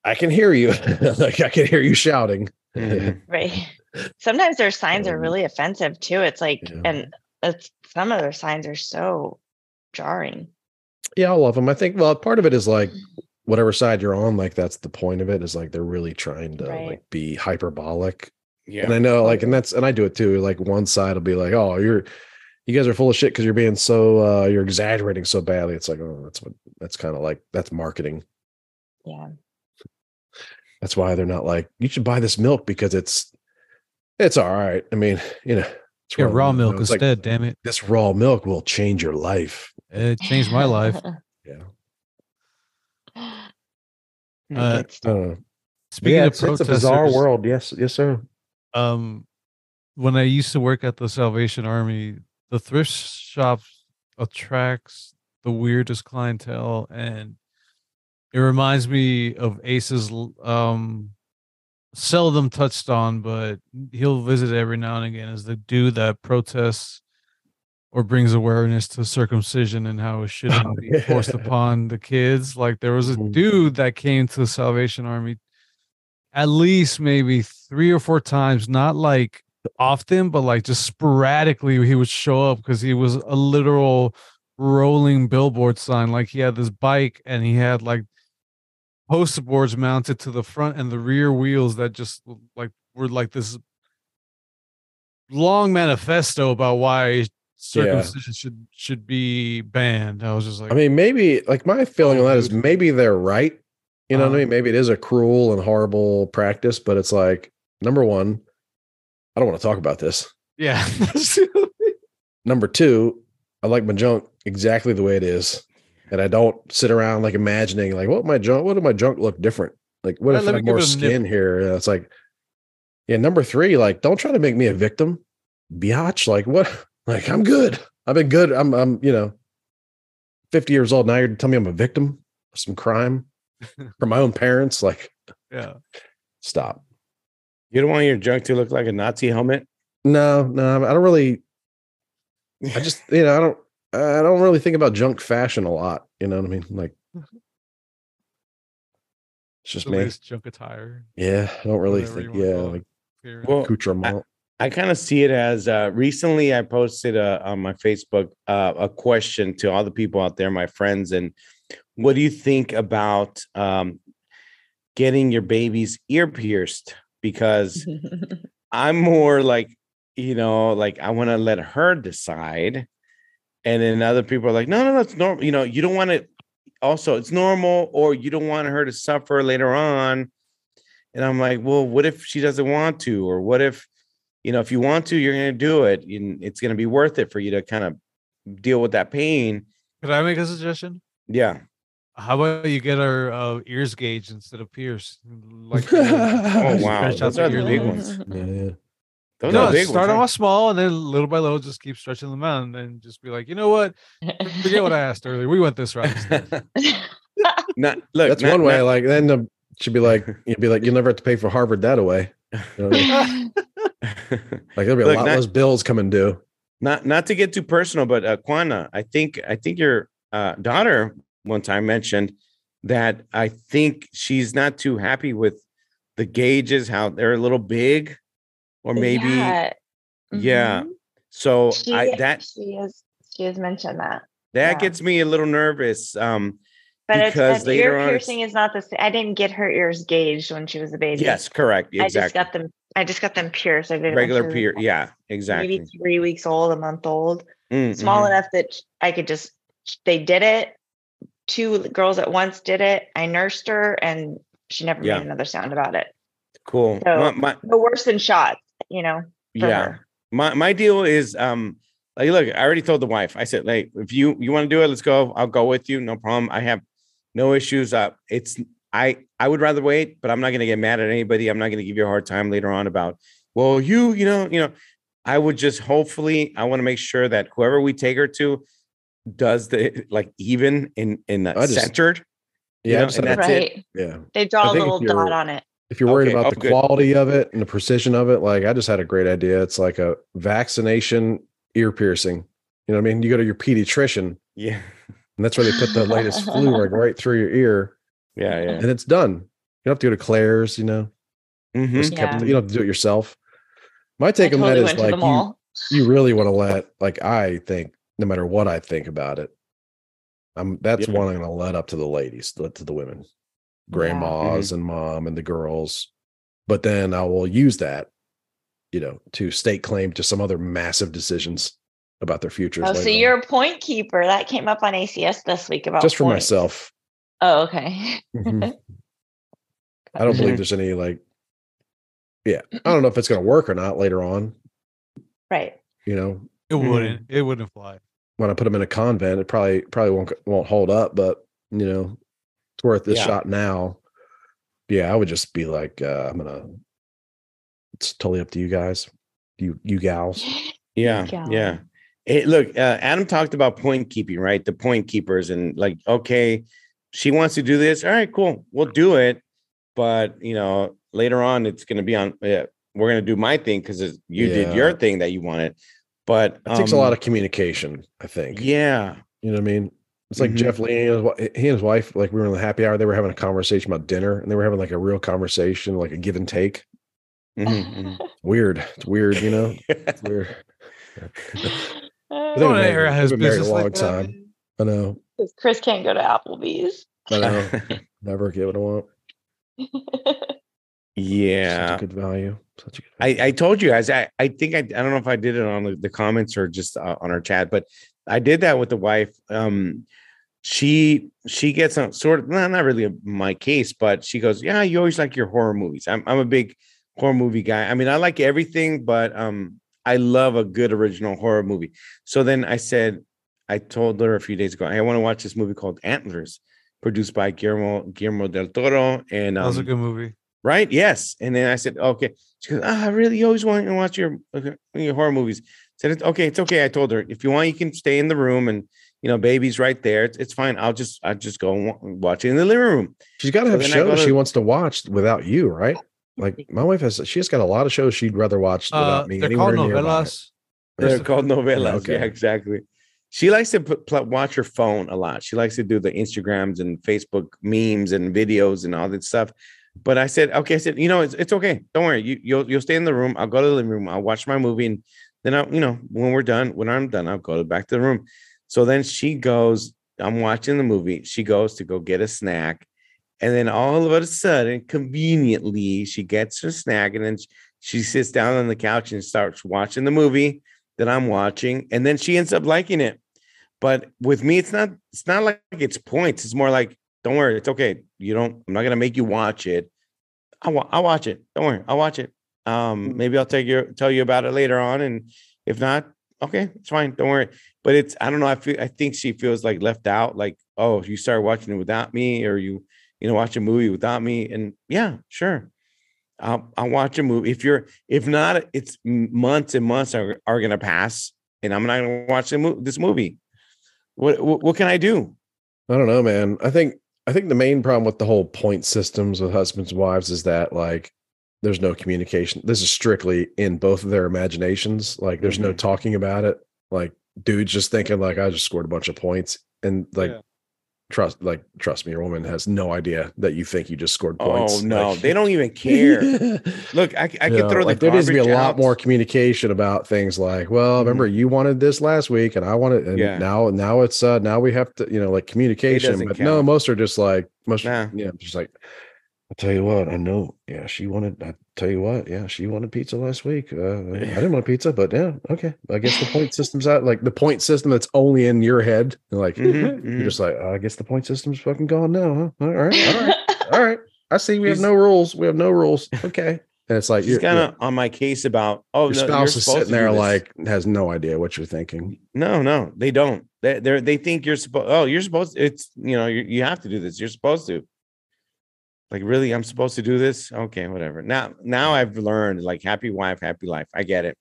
I can hear you. Like I can hear you shouting. Mm-hmm. Right. Sometimes their signs are really offensive too. It's like, and some of their signs are so jarring. Yeah, I love them. I think, well, part of it is like whatever side you're on, like that's the point of it, is like they're really trying to like be hyperbolic. Yeah. And I know, like, and I do it too. Like one side will be like, oh, you guys are full of shit because you're being so you're exaggerating so badly. It's like, oh, that's kind of like, that's marketing. Yeah. That's why they're not like, you should buy this milk because it's all right. I mean, you know, yeah, raw milk instead, like, damn it. This raw milk will change your life. It changed my life. Yeah. Speaking of protesters, it's a bizarre world. Yes. Yes, sir. When I used to work at the Salvation Army, the thrift shop attracts the weirdest clientele. And it reminds me of Ace's, seldom touched on, but he'll visit every now and again, is the dude that protests or brings awareness to circumcision and how it shouldn't be forced upon the kids. Like there was a dude that came to the Salvation Army at least maybe 3 or 4 times, not like often, but like just sporadically he would show up because he was a literal rolling billboard sign. Like he had this bike and he had like poster boards mounted to the front and the rear wheels that just like were like this long manifesto about why circumcision should be banned. I was just like, I mean, maybe like my feeling on that is maybe they're right. You know what I mean? Maybe it is a cruel and horrible practice, but it's like, number one, I don't want to talk about this. Yeah. Number two, I like my junk exactly the way it is. And I don't sit around like imagining like what if my junk look different? Like what if I have more skin here? And it's like, yeah, number three, like don't try to make me a victim. Biatch, like what? Like I'm good. I've been good. I'm you know, 50 years old. Now you're telling me I'm a victim of some crime from my own parents. Like, yeah. Stop. You don't want your junk to look like a Nazi helmet? No, I don't really. I just, you know, I don't really think about junk fashion a lot. You know what I mean? Like, it's just me. Junk attire. Yeah, I don't really think. Yeah, like accoutrement. Well, I kind of see it as recently I posted on my Facebook a question to all the people out there, my friends, and what do you think about getting your baby's ear pierced? Because I'm more like, you know, like I want to let her decide. And then other people are like, no, it's normal. You know, you don't want to. Also, it's normal, or you don't want her to suffer later on. And I'm like, well, what if she doesn't want to? Or what if, you know, if you want to, you're going to do it. And it's going to be worth it for you to kind of deal with that pain. Could I make a suggestion? Yeah. How about you get our ears gauged instead of pierced? Like, oh, wow. Those are the big ones. Yeah. No, start off small and then little by little just keep stretching them out and then just be like, you know what? Forget what I asked earlier. We went this route. One way. Like then she'd be like, you'll never have to pay for Harvard that away. You know what I mean? Like there'll be a lot less bills coming due. Not to get too personal, but Kwana, I think your daughter one time mentioned that I think she's not too happy with the gauges, how they're a little big. Or maybe, So she has mentioned that gets me a little nervous. But because an ear piercing is not the same. I didn't get her ears gauged when she was a baby. Yes, correct. Exactly. I just got them pierced. I did regular pierced. Yeah, exactly. Maybe 3 weeks old, a month old, small enough that I could just. They did it. 2 girls at once did it. I nursed her, and she never made another sound about it. Cool. So, no worse than shots, you know. Yeah. Her. My deal is, like, look, I already told the wife. I said, like, if you want to do it, let's go. I'll go with you. No problem. I have no issues. I would rather wait, but I'm not going to get mad at anybody. I'm not going to give you a hard time later on about, well, you know, I would just hopefully, I want to make sure that whoever we take her to does the, like, even in the centered. Yeah. You know, and that's right. It. Yeah. They draw a little dot on it. If you're worried about the quality of it and the precision of it, like, I just had a great idea. It's like a vaccination ear piercing. You know what I mean? You go to your pediatrician. Yeah. And that's where they put the latest flu right through your ear. Yeah, yeah. And it's done. You don't have to go to Claire's, you know. Mm-hmm. You don't have to do it yourself. My take on that is, like, you really want to let, like, I think, no matter what I think about it, that's one I'm going to let up to the ladies, to the women, grandmas and mom and the girls. But then I will use that, you know, to stake claim to some other massive decisions about their futures. Oh, so you're a point keeper. That came up on ACS this week about just for points. Myself. Oh, okay. Mm-hmm. I don't believe there's any, like, I don't know if it's going to work or not later on. Right. You know, it wouldn't. It wouldn't fly. When I put them in a convent, it probably won't hold up. But, you know, it's worth this shot now. Yeah, I would just be like, it's totally up to you guys, you gals. Yeah, yeah. Hey, look, Adam talked about point keeping, right? The point keepers, and, like, okay. She wants to do this. All right, cool. We'll do it. But, you know, later on, it's going to be on. We're going to do my thing because you did your thing that you wanted. But it takes a lot of communication, I think. Yeah. You know what I mean? It's like Jeff Lee, he and his wife, like, we were in the happy hour. They were having a conversation about dinner, and they were having, like, a real conversation, like a give and take. Mm-hmm. Weird. It's weird, you know? It's weird. Don't air his business a long time. I know. Because Chris can't go to Applebee's. I know. Never get what I want. Yeah. Such a good value. I told you guys, I think, I don't know if I did it on the comments or just on our chat, but I did that with the wife. She gets on sort of, not really my case, but she goes, yeah, you always like your horror movies. I'm a big horror movie guy. I mean, I like everything, but I love a good original horror movie. So then I told her a few days ago, I want to watch this movie called Antlers, produced by Guillermo del Toro. And that was a good movie, right? Yes. And then I said, okay. She goes, I really always want to watch your horror movies. I said, okay, it's okay. I told her, if you want, you can stay in the room, and, you know, baby's right there. It's fine. I'll just go and watch it in the living room. She's got to have shows she wants to watch without you, right? Like, my wife she's got a lot of shows she'd rather watch without me. They're called novelas. They're called novelas. Okay. Yeah, exactly. She likes to watch her phone a lot. She likes to do the Instagrams and Facebook memes and videos and all that stuff. But I said, okay, you know, it's okay. Don't worry. You'll stay in the room. I'll go to the living room. I'll watch my movie. And then I'll, you know, when I'm done, I'll go back to the room. So then she goes, I'm watching the movie. She goes to go get a snack. And then all of a sudden, conveniently, she gets her snack. And then she sits down on the couch and starts watching the movie that I'm watching. And then she ends up liking it. But with me, it's not like it's points. It's more like, don't worry, it's okay. I'm not going to make you watch it. I'll watch it. Don't worry, I'll watch it. Maybe I'll tell you about it later on. And if not, okay, it's fine. Don't worry. But I don't know. I think she feels like left out. Like, oh, you started watching it without me, or you know, watch a movie without me. And yeah, sure. I'll watch a movie. If not, it's months and months are going to pass, and I'm not going to watch this movie. What can I do? I don't know, man. I think the main problem with the whole point systems with husbands and wives is that, like, there's no communication. This is strictly in both of their imaginations. Like, there's no talking about it. Like, dude's just thinking, like, I just scored a bunch of points, and, like, Trust me, your woman has no idea that you think you just scored points. Oh no, like, they don't even care. Look, I can throw like the garbage out. There needs to be a lot more communication about things like, well, remember you wanted this last week, and I wanted, and now it's now we have to, like communication. But count. No, most are just like, just like, I'll tell you what, I know. Yeah, she wanted pizza last week. I didn't want pizza, but yeah, okay. I guess the point system's out. Like the point system that's only in your head. Like you're just like, I guess the point system's fucking gone now, huh? All right. I see. We have no rules. Okay. And it's like, she's kind of on my case about, your spouse is sitting there like has no idea what you're thinking. No, they don't. They think you're supposed. Oh, you're supposed. It's you have to do this. You're supposed to. Like, really, I'm supposed to do this? Okay, whatever. Now I've learned, like, happy wife, happy life. I get it.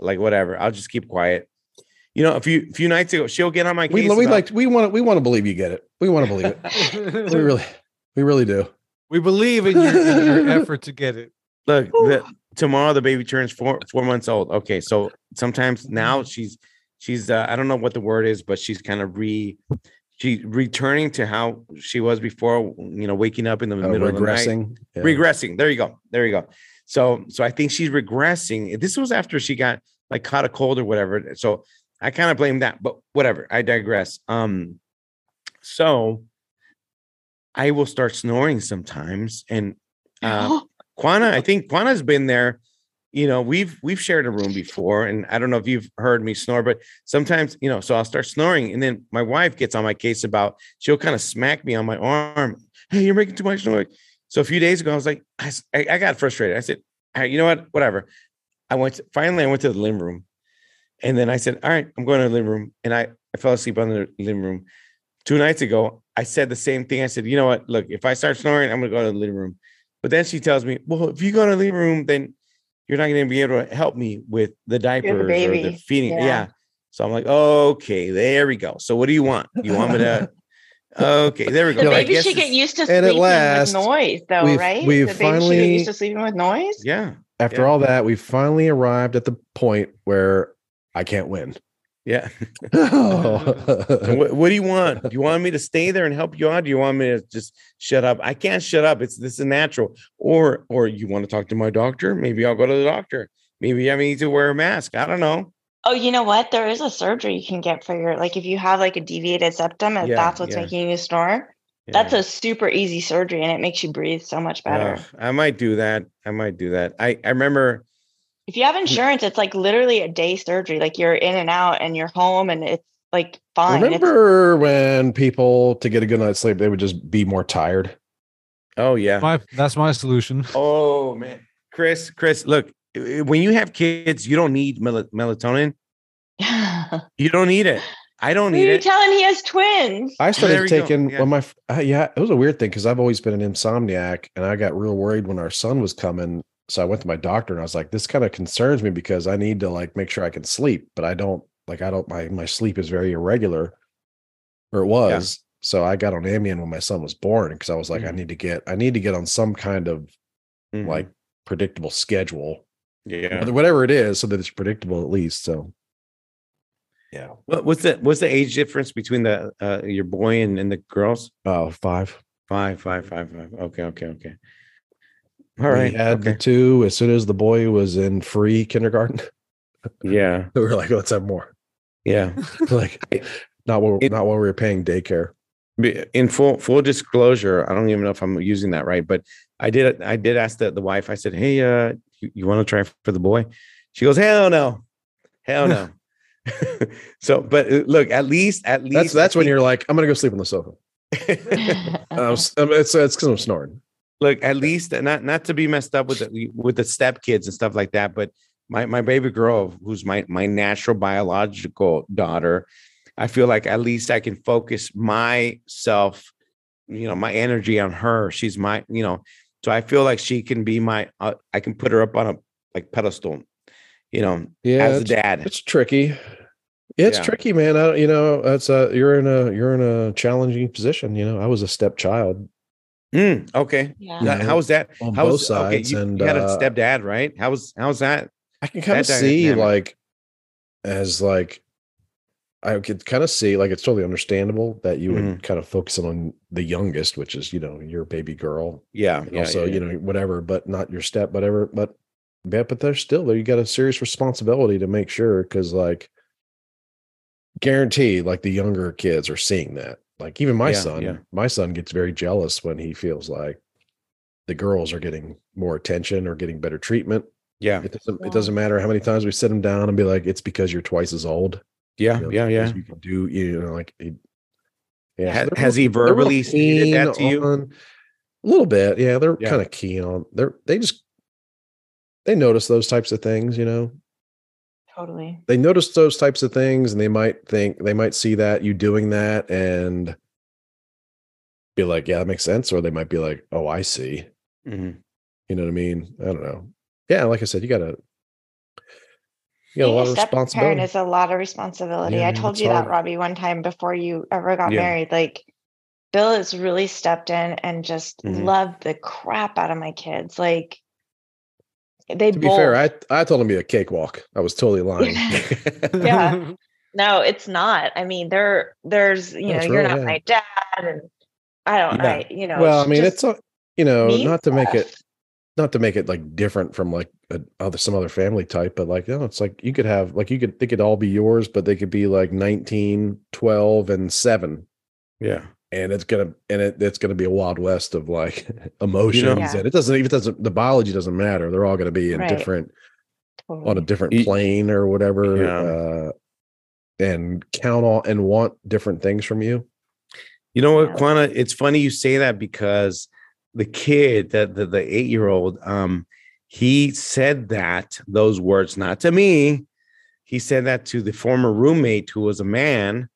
Like, whatever. I'll just keep quiet. A few nights ago, she'll get on my case. We want to believe you get it. We want to believe it. we really do. We believe in your effort to get it. Look, tomorrow the baby turns four months old. Okay, so sometimes now she's I don't know what the word is, but she's kind of She's returning to how she was before, waking up in the middle of the night. Yeah. Regressing. There you go. So I think she's regressing. This was after she got caught a cold or whatever. So I kind of blame that, but whatever. I digress. So I will start snoring sometimes. And Quana, I think Quana's been there. We've shared a room before, and I don't know if you've heard me snore, but sometimes, so I'll start snoring, and then my wife gets on my case about, she'll kind of smack me on my arm. Hey, you're making too much noise. So a few days ago, I was like, I got frustrated. I said, all right, you know what? Whatever. I went to the living room, and then I said, all right, I'm going to the living room. And I fell asleep on the living room. 2 nights ago, I said the same thing. I said, you know what? Look, if I start snoring, I'm going to go to the living room. But then she tells me, well, if you go to the living room, then you're not going to be able to help me with the diapers or the feeding. Yeah. So I'm like, okay, there we go. So what do you want? You want me to? Okay, there we go. The baby should get used to sleeping with noise, though, right? Should get used to sleeping with noise. Yeah. After all that, we finally arrived at the point where I can't win. Yeah. So what do you want? Do you want me to stay there and help you out? Do you want me to just shut up? I can't shut up. This is natural. Or you want to talk to my doctor? Maybe I'll go to the doctor. Maybe I need to wear a mask. I don't know. Oh, you know what? There is a surgery you can get for your, if you have a deviated septum and that's what's making you snore. Yeah. That's a super easy surgery, and it makes you breathe so much better. I might do that. I remember. If you have insurance, it's literally a day surgery. You're in and out and you're home and it's fine. Remember when people, to get a good night's sleep, they would just be more tired? Oh, yeah. That's my solution. Oh, man. Chris, look, when you have kids, you don't need melatonin. You don't need it. I don't need it. You're telling he has twins. I started taking it was a weird thing because I've always been an insomniac, and I got real worried when our son was coming. So I went to my doctor and I was like, this kind of concerns me because I need to make sure I can sleep, but my sleep is very irregular, or it was. Yeah. So I got on Ambien when my son was born, because I was like, I need to get on some kind of predictable schedule. Yeah. Whatever it is, so that it's predictable at least. So yeah. What's the age difference between the your boy and the girls? Oh, five. Okay. All right. We had the two as soon as the boy was in free kindergarten. Yeah. We were like, let's have more. Yeah. not what we were paying daycare. In full disclosure, I don't even know if I'm using that right, but I did ask the wife. I said, hey, you want to try for the boy? She goes, hell no. So, but look, at least that's when you're like, I'm going to go sleep on the sofa. It's because I'm snoring. Look, at least not to be messed up with the step kids and stuff like that. But my baby girl, who's my natural biological daughter, I feel like at least I can focus myself, my energy on her. She's so I feel like she can be I can put her up on a pedestal, as a dad. It's tricky. It's tricky, man. You're in a challenging position. I was a stepchild. Okay. Yeah. How was that? On both sides, you had a stepdad, right? How's that? I can kind of see, as I could kind of see, like, it's totally understandable that you would kind of focus on the youngest, which is, you know, your baby girl. Yeah. And you know, whatever, but not your step, whatever. But they're still there. You got a serious responsibility to make sure, because, like, guarantee, like, the younger kids are seeing that. Like, even my son, my son gets very jealous when he feels like the girls are getting more attention or getting better treatment. Yeah. It doesn't matter how many times we sit him down and be like, it's because you're twice as old. Yeah, you know, yeah. You can do, you know, like, yeah. Has he verbally stated that to you? A little bit, yeah. They're kind of keen on. They notice those types of things, you know. Totally. They notice those types of things, and they might see that you doing that and be like, "Yeah, that makes sense," or they might be like, "Oh, I see." Mm-hmm. You know what I mean? I don't know. Yeah, like I said, you gotta. Yeah, being a step parent is a lot of responsibility. Yeah, I told you that, Robbie, one time before you ever got married. Like, Bill has really stepped in and just loved the crap out of my kids. Like, to be fair, I told him to be a cakewalk. I was totally lying. Yeah, no, it's not. I mean, there's you know, you're not my dad, and I don't. Yeah. You know. Well, I mean, it's a, you know, not to make it like different from like some other family type, but like, no, it's like they could all be yours, but they could be like 19, 12 and 7. Yeah. And it's going to be a wild west of like emotions. You know? Yeah. And it doesn't, the biology doesn't matter. They're all going to be in on a different plane or whatever, and count on and want different things from you. You know what, Quana, it's funny you say that, because the kid, the 8-year-old, he said those words, not to me. He said that to the former roommate, who was a man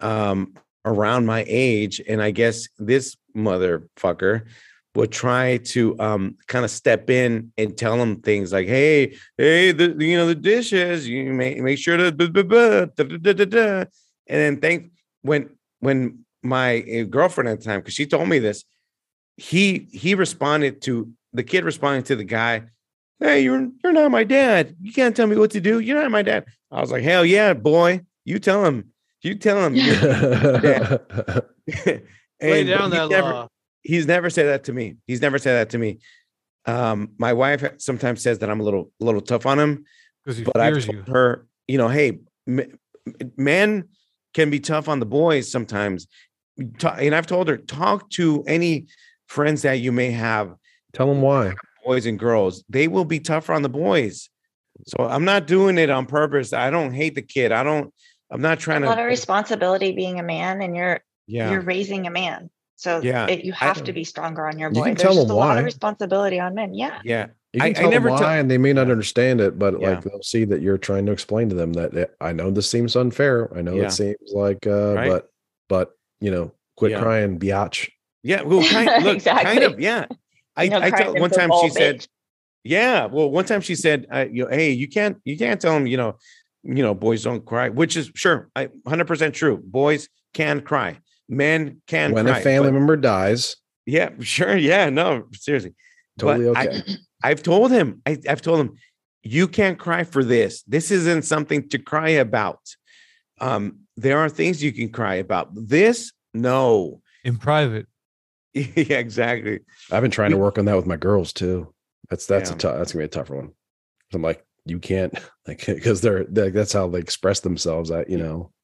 around my age. And I guess this motherfucker would try to kind of step in and tell him things like, hey, the dishes, you make sure to da. And then when my girlfriend at the time, because she told me this, he responded to the kid responding to the guy, "Hey, you're not my dad. You can't tell me what to do. You're not my dad." I was like, "Hell yeah, boy! You tell him." Lay down that law. He's never said that to me. My wife sometimes says that I'm a little tough on him, but I told her, you know, hey, men can be tough on the boys sometimes. And I've told her, talk to any friends that you may have. Tell them why. Boys and girls, they will be tougher on the boys. So I'm not doing it on purpose. I don't hate the kid. I'm not trying to. A lot of responsibility being a man, and you're raising a man. So you have to be stronger on your boy. There's a lot of responsibility on men. Yeah. Yeah. You can tell them why, and they may not understand it, but like, they'll see that you're trying to explain to them that I know this seems unfair. I know it seems like, but you know, quit crying, biatch. Yeah. Well, kind of. Yeah. One time she said, you know, "Hey, you can't tell them, you know, boys don't cry," which is 100% true. Boys can cry. Men can cry. When a family member dies. Yeah, sure. Yeah, no, seriously. Totally. But okay. I've told him, you can't cry for this. This isn't something to cry about. There are things you can cry about. This, no. In private. Yeah, exactly. I've been trying to work on that with my girls too. That's gonna be a tougher one. I'm like, you can't, like, because that's how they express themselves.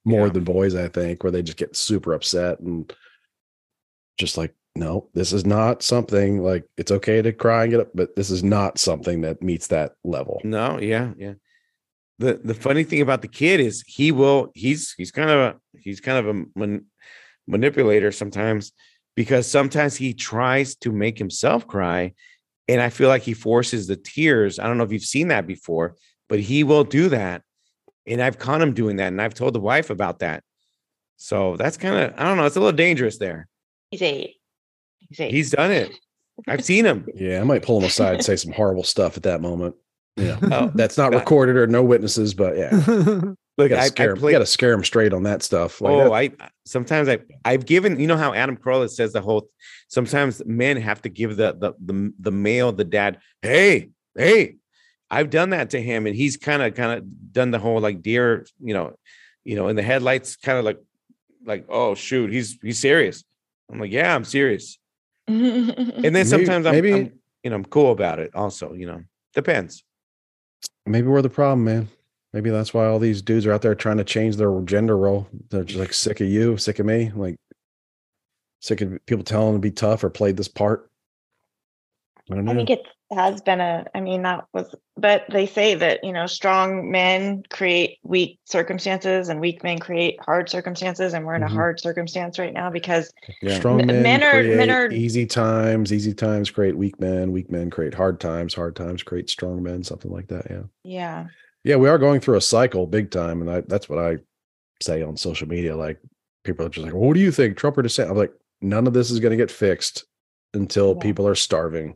More than boys, I think, where they just get super upset and just like, no, this is not something, like, it's okay to cry and get up, but this is not something that meets that level. No, yeah. The funny thing about the kid is he's kind of a manipulator sometimes. Because sometimes he tries to make himself cry, and I feel like he forces the tears. I don't know if you've seen that before, but he will do that. And I've caught him doing that, and I've told the wife about that. So that's kind of, I don't know, it's a little dangerous there. He's eight. He's done it. I've seen him. Yeah, I might pull him aside and say some horrible stuff at that moment. Yeah, that's not recorded or no witnesses, but yeah. Look, you got to scare him straight on that stuff. Like, I've given, you know how Adam Carolla says the whole, sometimes men have to give the male, the dad, hey, I've done that to him. And he's kind of done the whole like, dear, you know, in the headlights, kind of like, oh shoot, he's serious. I'm like, yeah, I'm serious. And then sometimes I'm cool about it also, you know, depends. Maybe we're the problem, man. Maybe that's why all these dudes are out there trying to change their gender role. They're just like sick of you, sick of me, like sick of people telling them to be tough or played this part. I don't know. I think it has been but they say that, you know, strong men create weak circumstances and weak men create hard circumstances. And we're in a hard circumstance right now because strong men are easy times create weak men create hard times create strong men, something like that. Yeah. Yeah. Yeah. We are going through a cycle big time. And that's what I say on social media. Like people are just like, well, what do you think Trump or DeSantis? I'm like, none of this is going to get fixed until people are starving.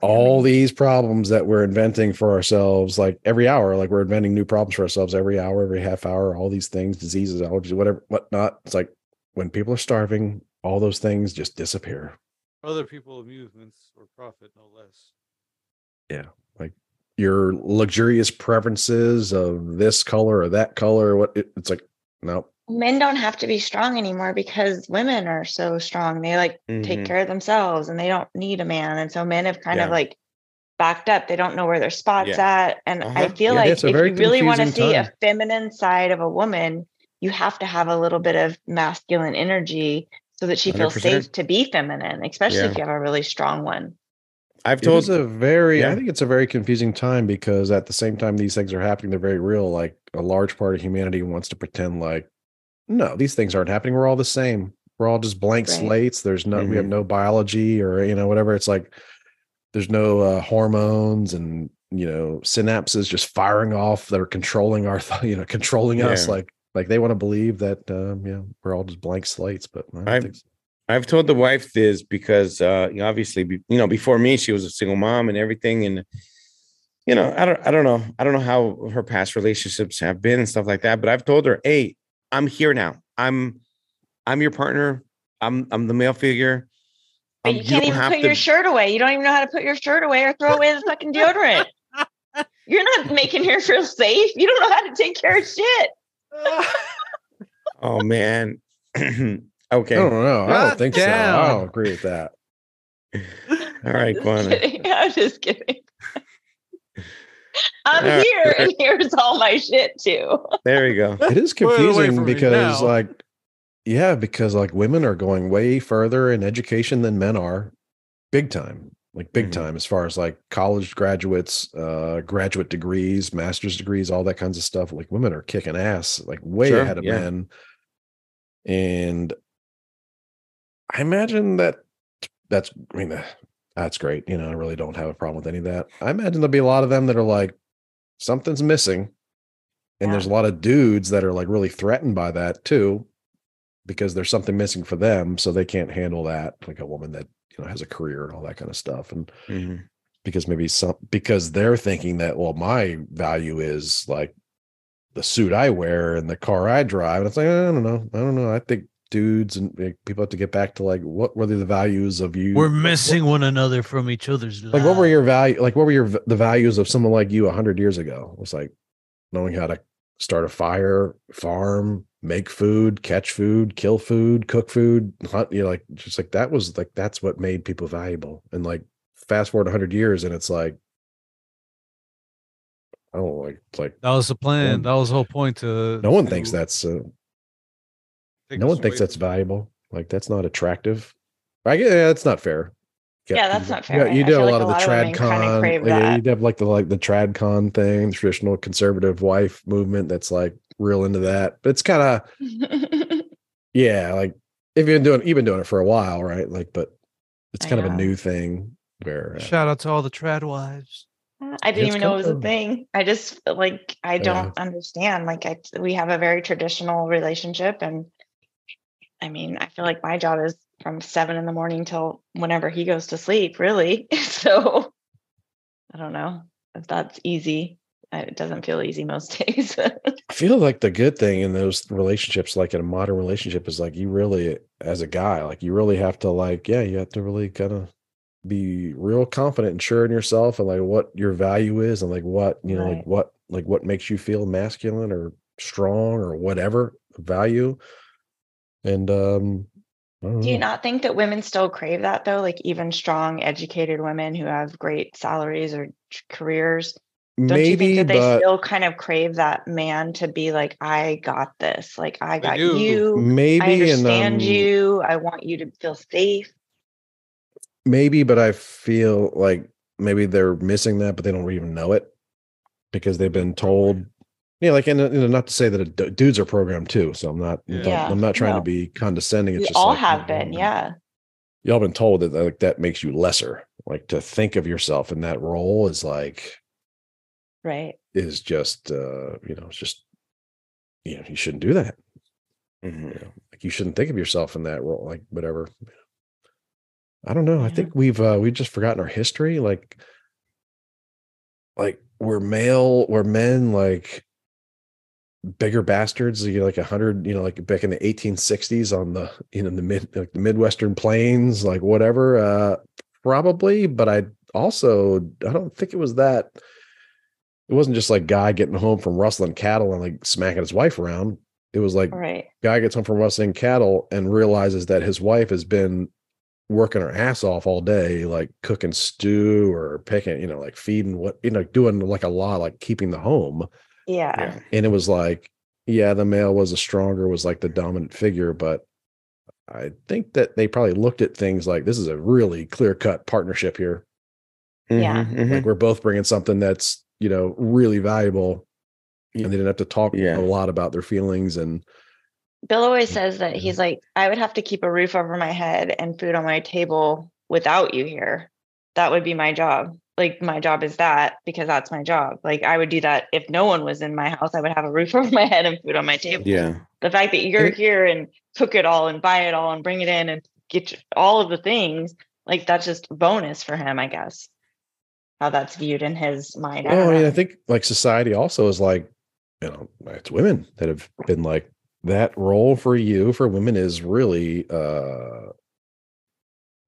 All these problems that we're inventing for ourselves, like every hour, like we're inventing new problems for ourselves every hour, every half hour, all these things, diseases, allergies, whatever, whatnot. It's like when people are starving, all those things just disappear. Other people, amusements or profit, no less. Yeah. Like your luxurious preferences of this color or that color. It's like, nope. Men don't have to be strong anymore because women are so strong. They take care of themselves and they don't need a man. And so men have kind of like backed up. They don't know where their spot's at. And I feel like if you really want to see a feminine side of a woman, you have to have a little bit of masculine energy so that she feels 100%. Safe to be feminine, especially if you have a really strong one. I think it's a very confusing time because at the same time these things are happening, they're very real. Like a large part of humanity wants to pretend like, no, these things aren't happening. We're all the same. We're all just blank slates. There's no, we have no biology or, you know, whatever. It's like, there's no hormones and, you know, synapses just firing off that are controlling our, controlling us. Like they want to believe that, we're all just blank slates, but I've told the wife this because obviously, before me, she was a single mom and everything. And, you know, I don't know. I don't know how her past relationships have been and stuff like that, but I've told her, hey, I'm here now. I'm your partner. I'm the male figure. But you can't even put your shirt away. You don't even know how to put your shirt away or throw away the fucking deodorant. You're not making her feel safe. You don't know how to take care of shit. Oh man. Okay. Oh no, I don't think so. I don't agree with that. All right, I'm just kidding. I'm here, and here's all my shit too. There you go. It is confusing because, because women are going way further in education than men are, big time, as far as like college graduates, graduate degrees, master's degrees, all that kinds of stuff. Like women are kicking ass, like way ahead of men. And I imagine that's great. You know, I really don't have a problem with any of that. I imagine there'll be a lot of them that are like, something's missing. And there's a lot of dudes that are like really threatened by that too, because there's something missing for them. So they can't handle that. Like a woman that, you know, has a career and all that kind of stuff. And because maybe because they're thinking that, well, my value is like the suit I wear and the car I drive. And it's like, I don't know. I think dudes and people have to get back to like, what were the values of you? We're missing one another from each other's lives. Like, what were your value? Like, what were the values of someone like you 100 years ago? It was like knowing how to start a fire, farm, make food, catch food, kill food, cook food, hunt. You know, like, just like that was like, that's what made people valuable. And like, fast forward 100 years, and it's like, I don't know, like that was the plan. That was the whole point. No one thinks that's valuable. Like that's not attractive. That's not fair. Yeah, that's not fair. You do a lot of the trad con. Yeah, you have like the trad con thing, the traditional conservative wife movement. That's like real into that. But it's kind of like if you've been doing it for a while, right? Like, but it's kind of a new thing. Where shout out to all the trad wives. I didn't even know it was a thing. I just like I don't understand. Like we have a very traditional relationship and. I mean, I feel like my job is from 7 a.m. till whenever he goes to sleep, really. So I don't know if that's easy. It doesn't feel easy most days. I feel like the good thing in those relationships, like in a modern relationship, is like you really, as a guy, like you really have to you have to really kind of be real confident and sure in yourself and like what your value is and like what, you know, like what like what makes you feel masculine or strong or whatever value. And do you not think that women still crave that though? Like even strong, educated women who have great salaries or careers. Don't you think that they still kind of crave that man to be like, I got this. Like I got you. Maybe I understand you. I want you to feel safe. Maybe, but I feel like maybe they're missing that, but they don't even know it because they've been told. Yeah, like, and not to say that dudes are programmed too. So I'm not. Yeah. I'm not trying to be condescending. It's just all like, have been. Yeah. Y'all been told that like that makes you lesser. Like to think of yourself in that role is like. Right. Is just it's just you shouldn't do that. Mm-hmm. Like you shouldn't think of yourself in that role, like whatever. I don't know. Yeah. I think we've just forgotten our history. Like we're men, like bigger bastards, like 100, like back in the 1860s on the the the Midwestern plains, like whatever, probably, but I don't think it was that. It wasn't just like guy getting home from rustling cattle and like smacking his wife around. It was like guy gets home from rustling cattle and realizes that his wife has been working her ass off all day, like cooking stew or picking, like feeding what, doing like a lot, like keeping the home. Yeah. And it was like, yeah, the male was like the dominant figure, but I think that they probably looked at things like this is a really clear-cut partnership here. Yeah. Mm-hmm. Like we're both bringing something that's, really valuable, and they didn't have to talk a lot about their feelings. And Bill always says that he's like, I would have to keep a roof over my head and food on my table without you here. That would be my job. Like my job is that, because that's my job. Like I would do that if no one was in my house. I would have a roof over my head and food on my table. Yeah. The fact that you're here and cook it all and buy it all and bring it in and get all of the things, like that's just a bonus for him, I guess. How that's viewed in his mind. Well, I think like society also is like, it's women that have been like that role for women is really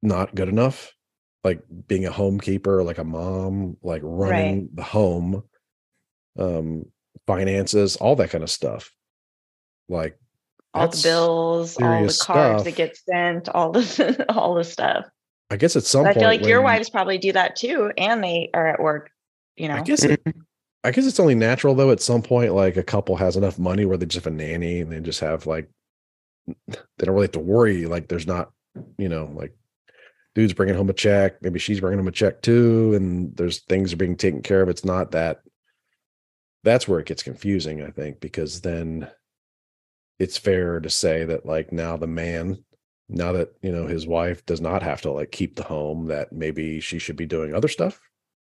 not good enough. Like being a homekeeper, like a mom, like running the home, finances, all that kind of stuff. Like all the bills, all the cards that get sent, all the stuff. I guess at some point, I feel like your wives probably do that too, and they are at work. I guess it's only natural though. At some point, like a couple has enough money where they just have a nanny, and they just have like they don't really have to worry. Like there's not, like dude's bringing home a check, maybe she's bringing home a check too, and there's things are being taken care of. It's not that. That's where it gets confusing, I think, because then it's fair to say that like now the man. Now that, his wife does not have to like keep the home, that maybe she should be doing other stuff.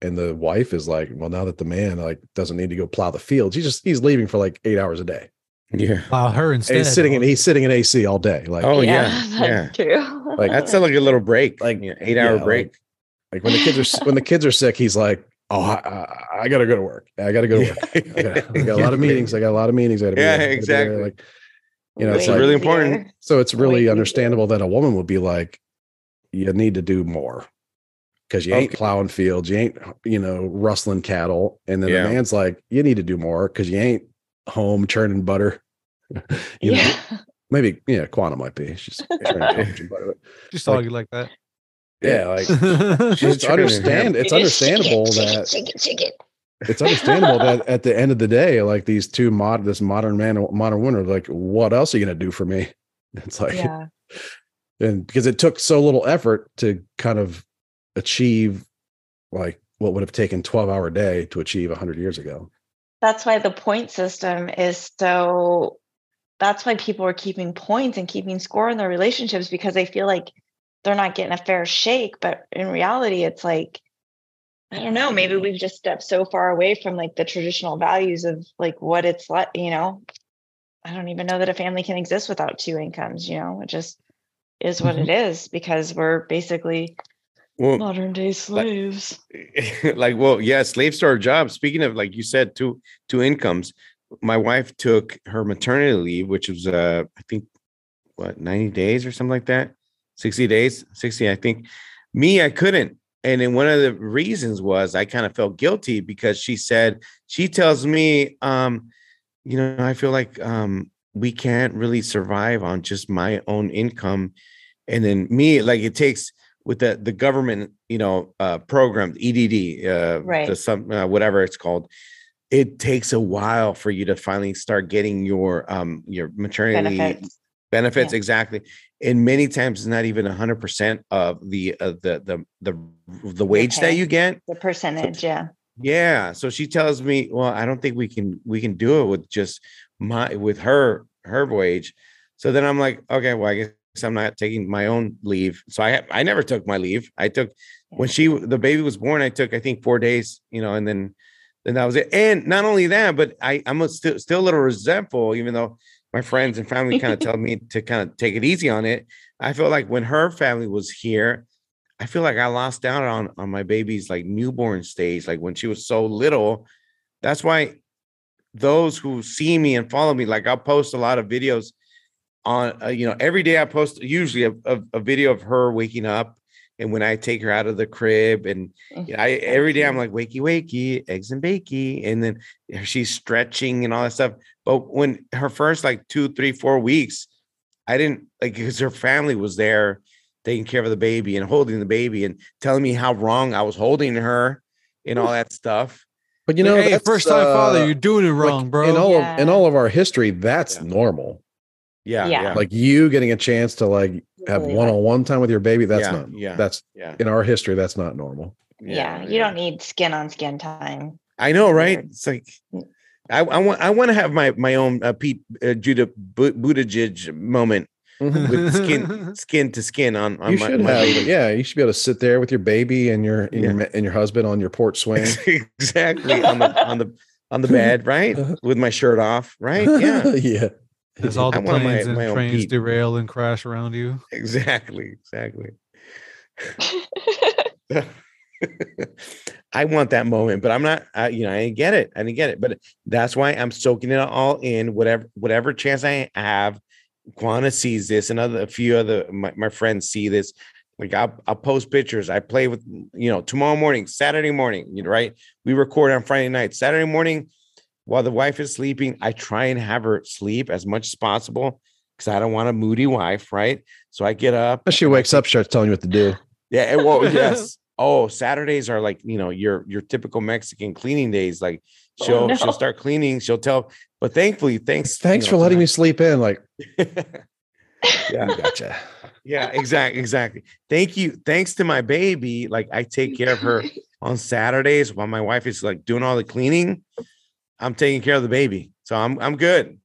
And the wife is like, well, now that the man like doesn't need to go plow the fields, he's leaving for like 8 hours a day. Yeah. Plow her instead. And he's sitting in AC all day. Like, oh yeah. That's true. Like that sounds like a little break, like 8 hour break. Like when the kids are sick, he's like, oh, I gotta go to work. I gotta go to work. I got a lot of meetings. I gotta be exactly. Like, it's like, really important. So it's really understandable that a woman would be like, you need to do more because you ain't plowing fields. You ain't, rustling cattle. And then the man's like, you need to do more because you ain't home churning butter. Maybe, Quantum might be. She's churning butter. Just saw you like that. Yeah. Like, it's understandable that. It's understandable that at the end of the day, like these two this modern man, modern woman, are like, what else are you going to do for me? It's like, and because it took so little effort to kind of achieve like what would have taken 12-hour day to achieve 100 years ago. That's why the point system is so, that's why people are keeping points and keeping score in their relationships because they feel like they're not getting a fair shake. But in reality, it's like, I don't know, maybe we've just stepped so far away from like the traditional values of like what it's like, I don't even know that a family can exist without two incomes, it just is what it is because we're basically modern day slaves. Slaves to our jobs. Speaking of, like you said, two incomes, my wife took her maternity leave, which was, 90 days or something like that, 60 days, I think. Me, I couldn't. And then one of the reasons was I kind of felt guilty because she said, she tells me, you know, I feel like we can't really survive on just my own income. And then me, like it takes with the government, you know, program, EDD, right. Whatever it's called. It takes a while for you to finally start getting your maternity benefits. Yeah. Exactly. And many times it's not even 100% of the wage that you get. The percentage. So, yeah. Yeah. So she tells me, well, I don't think we can do it with just her wage. So then I'm like, okay, well, I guess I'm not taking my own leave. So I never took my leave. I took when the baby was born, I took, I think 4 days, you know, and then that was it. And not only that, but I'm still a little resentful, even though my friends and family kind of tell me to kind of take it easy on it. I feel like when her family was here, I feel like I lost out on my baby's like newborn stage, like when she was so little. That's why those who see me and follow me, like I'll post a lot of videos on, you know, every day I post usually a video of her waking up. And when I take her out of the crib and you know, every day I'm like, wakey, wakey, eggs and bakey. And then she's stretching and all that stuff. But when her first like 2, 3, 4 weeks, I didn't like, because her family was there taking care of the baby and holding the baby and telling me how wrong I was holding her and all that stuff. But you know, like, hey, first time father, you're doing it wrong, like, bro. In all of our history, that's normal. Yeah. Like you getting a chance to like have one-on-one time with your baby. That's not, that's in our history. That's not normal. Yeah. You don't need skin on skin time. I know. Right. It's like, I want to have my own Judah Buttigieg moment with skin to skin on my baby. Yeah. You should be able to sit there with your baby and your husband on your porch swing. Exactly. on the bed. Right. With my shirt off. Right. Yeah. Yeah. As all the planes and trains derail and crash around you. Exactly. I want that moment, but I'm not. You know, I didn't get it. But that's why I'm soaking it all in. Whatever chance I have. Quanta sees this, and a few other my friends see this. Like I'll post pictures. I play with, you know, tomorrow morning, Saturday morning. You know, right? We record on Friday night, Saturday morning. While the wife is sleeping, I try and have her sleep as much as possible because I don't want a moody wife, right? So I get up. She wakes up, starts telling you what to do. Yeah, yes. Oh, Saturdays are like, you know, your typical Mexican cleaning days. Like she'll start cleaning. She'll tell. But thankfully, thanks for letting me sleep in. Like, yeah, gotcha. Yeah, exactly. Thank you. Thanks to my baby, like I take care of her on Saturdays while my wife is like doing all the cleaning. I'm taking care of the baby. So I'm good.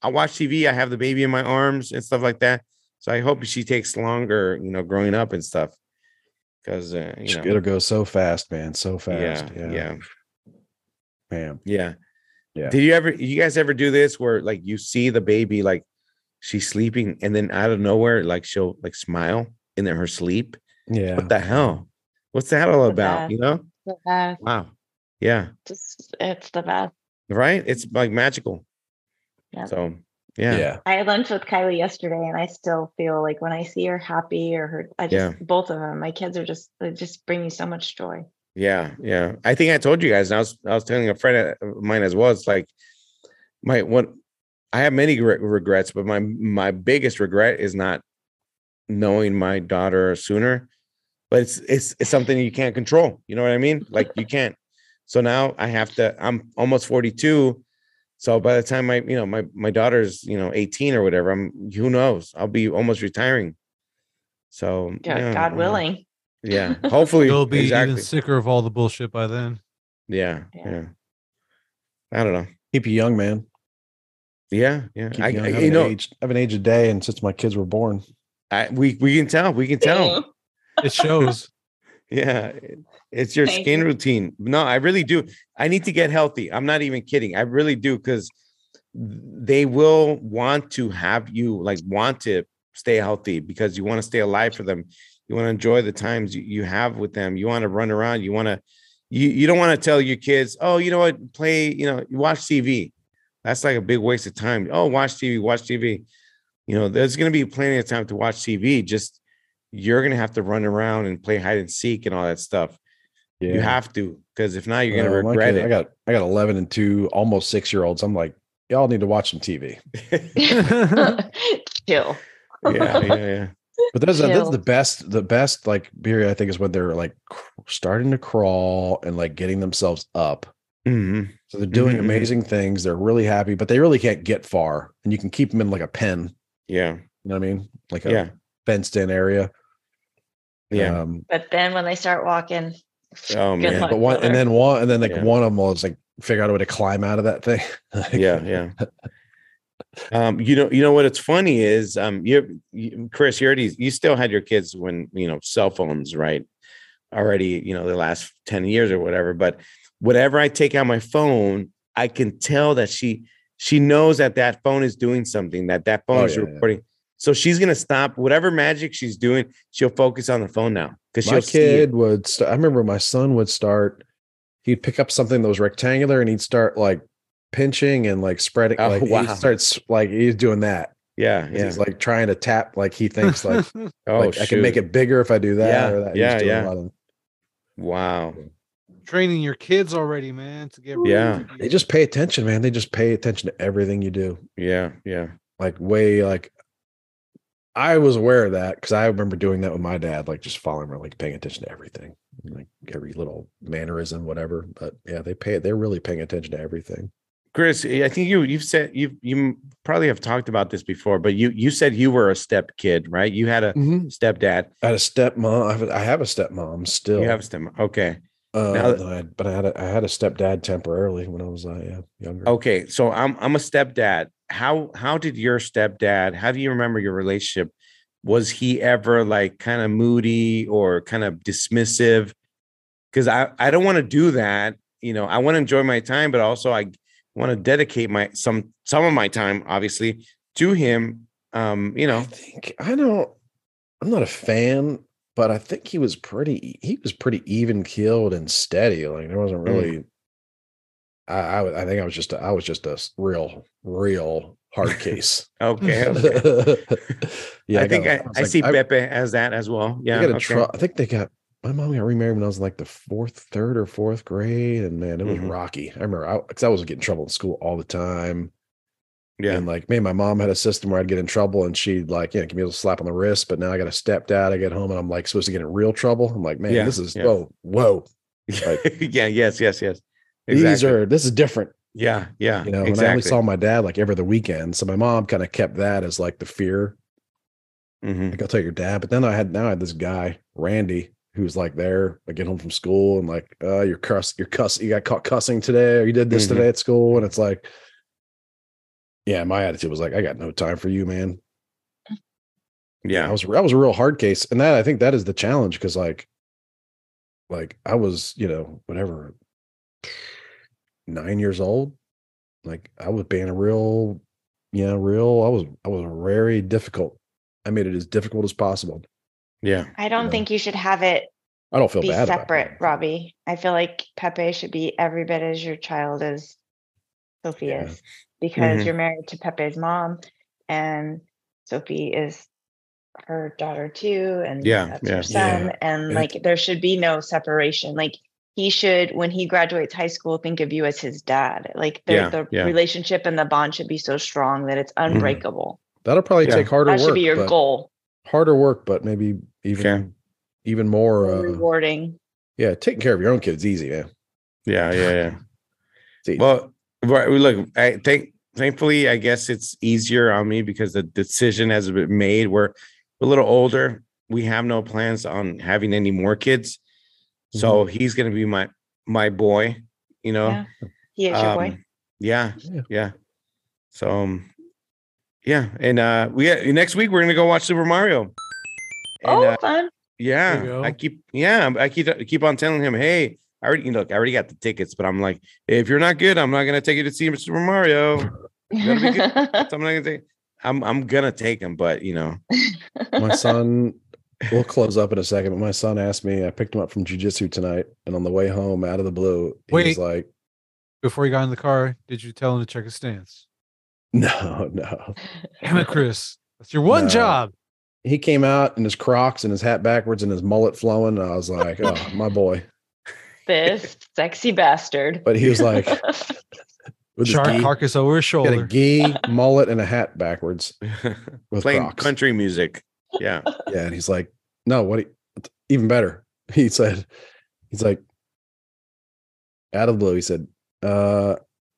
I watch TV. I have the baby in my arms and stuff like that. So I hope she takes longer, you know, growing up and stuff. Because, you know. It'll go so fast, man. So fast. Yeah. Man. Yeah. Did you guys ever do this where like you see the baby, like she's sleeping and then out of nowhere, like she'll like smile in her sleep. Yeah. What the hell? What's that all about? You know? Wow. Yeah. Just, it's the best. Right? It's like magical. Yeah. So, yeah. I had lunch with Kylie yesterday, and I still feel like when I see her happy or her, both of them, my kids are just bring you so much joy. Yeah. I think I told you guys, and I was telling a friend of mine as well. It's like I have many regrets, but my biggest regret is not knowing my daughter sooner. But it's something you can't control. You know what I mean? Like you can't. So now I'm almost 42. So by the time my daughter's, you know, 18 or whatever, who knows, I'll be almost retiring. So yeah, God willing. Yeah. Hopefully you'll be even sicker of all the bullshit by then. Yeah. I don't know. Keep you young, man. Yeah. I you know, I haven't aged a day. And since my kids were born, we can tell it shows. Yeah. It's your skin routine. No, I really do. I need to get healthy. I'm not even kidding. I really do. Cause they will want to have you like want to stay healthy because you want to stay alive for them. You want to enjoy the times you have with them. You want to run around. You want to, you don't want to tell your kids, oh, you know what, play, you know, watch TV. That's like a big waste of time. Oh, watch TV. You know, there's going to be plenty of time to watch TV. Just you're going to have to run around and play hide and seek and all that stuff. Yeah. You have to, because if not, you're going to regret it. I got 11 and 2, almost 6-year-olds. I'm like, y'all need to watch some TV. Chill. Yeah. But that's the best like period, I think, is when they're like starting to crawl and like getting themselves up. Mm-hmm. So they're doing amazing things. They're really happy, but they really can't get far, and you can keep them in like a pen. Yeah. You know what I mean? Like a fenced in area. Yeah. But then when they start walking, oh man. But one of them was like, figure out a way to climb out of that thing. Like, yeah. You know what? It's funny is, Chris, you still had your kids when, cell phones, right? Already, the last 10 years or whatever, but whatever I take out my phone, I can tell that she knows that phone is doing something, that phone is recording. Yeah. So she's going to stop whatever magic she's doing. She'll focus on the phone now. Cause my kid would, I remember my son would start, he'd pick up something that was rectangular and he'd start like pinching and like spreading. Oh, like wow. He starts like he's doing that. Yeah. He's like trying to tap, like he thinks like, oh, like, I can make it bigger if I do that. Yeah. Or that. Yeah. Wow. Training your kids already, man, to get ready. Yeah. They just pay attention, man. They just pay attention to everything you do. Yeah. Like I was aware of that because I remember doing that with my dad, like just following around, like paying attention to everything, like every little mannerism, whatever. But yeah, they're really paying attention to everything. Chris, I think you've said you probably have talked about this before, but you said you were a step kid, right? You had a stepdad. I had a stepmom. I have a stepmom still. You have a stepmom. Okay. I had a stepdad temporarily when I was younger. Okay, so I'm a stepdad. How did your stepdad? How do you remember your relationship? Was he ever like kind of moody or kind of dismissive? Because I don't want to do that. I want to enjoy my time, but also I want to dedicate my some of my time, obviously, to him. I'm not a fan, but I think he was pretty even keeled and steady. Like there wasn't really. I think I was just a real hard case. Okay. Yeah, I think I see Pepe as that as well. Yeah. I think they got my mom got remarried when I was like the third or fourth grade, and man, it was rocky. I remember because I was getting in trouble in school all the time. Yeah. And like, man, my mom had a system where I'd get in trouble and she'd like, give me a little slap on the wrist, but now I got a stepdad. I get home and I'm like supposed to get in real trouble. I'm like, man, this is whoa. Like, yes. Exactly. This is different. Yeah. Exactly. And I only saw my dad like every other weekend. So my mom kind of kept that as like the fear. Like, I'll tell your dad. But then I had this guy, Randy, who's like there, I get home from school and like, you got caught cussing today, or you did this today at school. And it's like, yeah, my attitude was like, I got no time for you, man. Yeah. I was a real hard case. And that, I think that is the challenge. Cause like I was, whatever, 9 years old, like I was being a real. I was very difficult. I made it as difficult as possible. Yeah, I don't think you should have it. I don't feel bad. Separate, Robbie. I feel like Pepe should be every bit as your child as Sophie is, because you're married to Pepe's mom, and Sophie is her daughter too, and that's her son, and like there should be no separation, like. He should, when he graduates high school, think of you as his dad. Like the relationship and the bond should be so strong that it's unbreakable. That'll probably take harder work. That should be your goal. Harder work, but maybe even more rewarding. Yeah, taking care of your own kids easy, man. Yeah. Well, look, I think thankfully, I guess it's easier on me because the decision has been made. We're a little older. We have no plans on having any more kids. So he's going to be my boy, He is your boy. Yeah. So, and we next week we're going to go watch Super Mario. And, fun! Yeah, I keep on telling him, hey, I already got the tickets, but I'm like, if you're not good, I'm not going to take you to see Super Mario. You're gonna be good. So I'm going to take him, but my son. We'll close up in a second, but my son asked me, I picked him up from jiu-jitsu tonight, and on the way home, out of the blue, was like... Before he got in the car, did you tell him to check his stance? No. Damn it, Chris. That's your one job. He came out in his Crocs and his hat backwards and his mullet flowing. I was like, oh, my boy. This sexy bastard. But he was like... with shark gi, carcass over his shoulder. Got a gi, mullet, and a hat backwards. With playing Crocs. Country music. Yeah. Yeah, and he's like, no, what? Even better. He said, he's like, out of the blue, he said,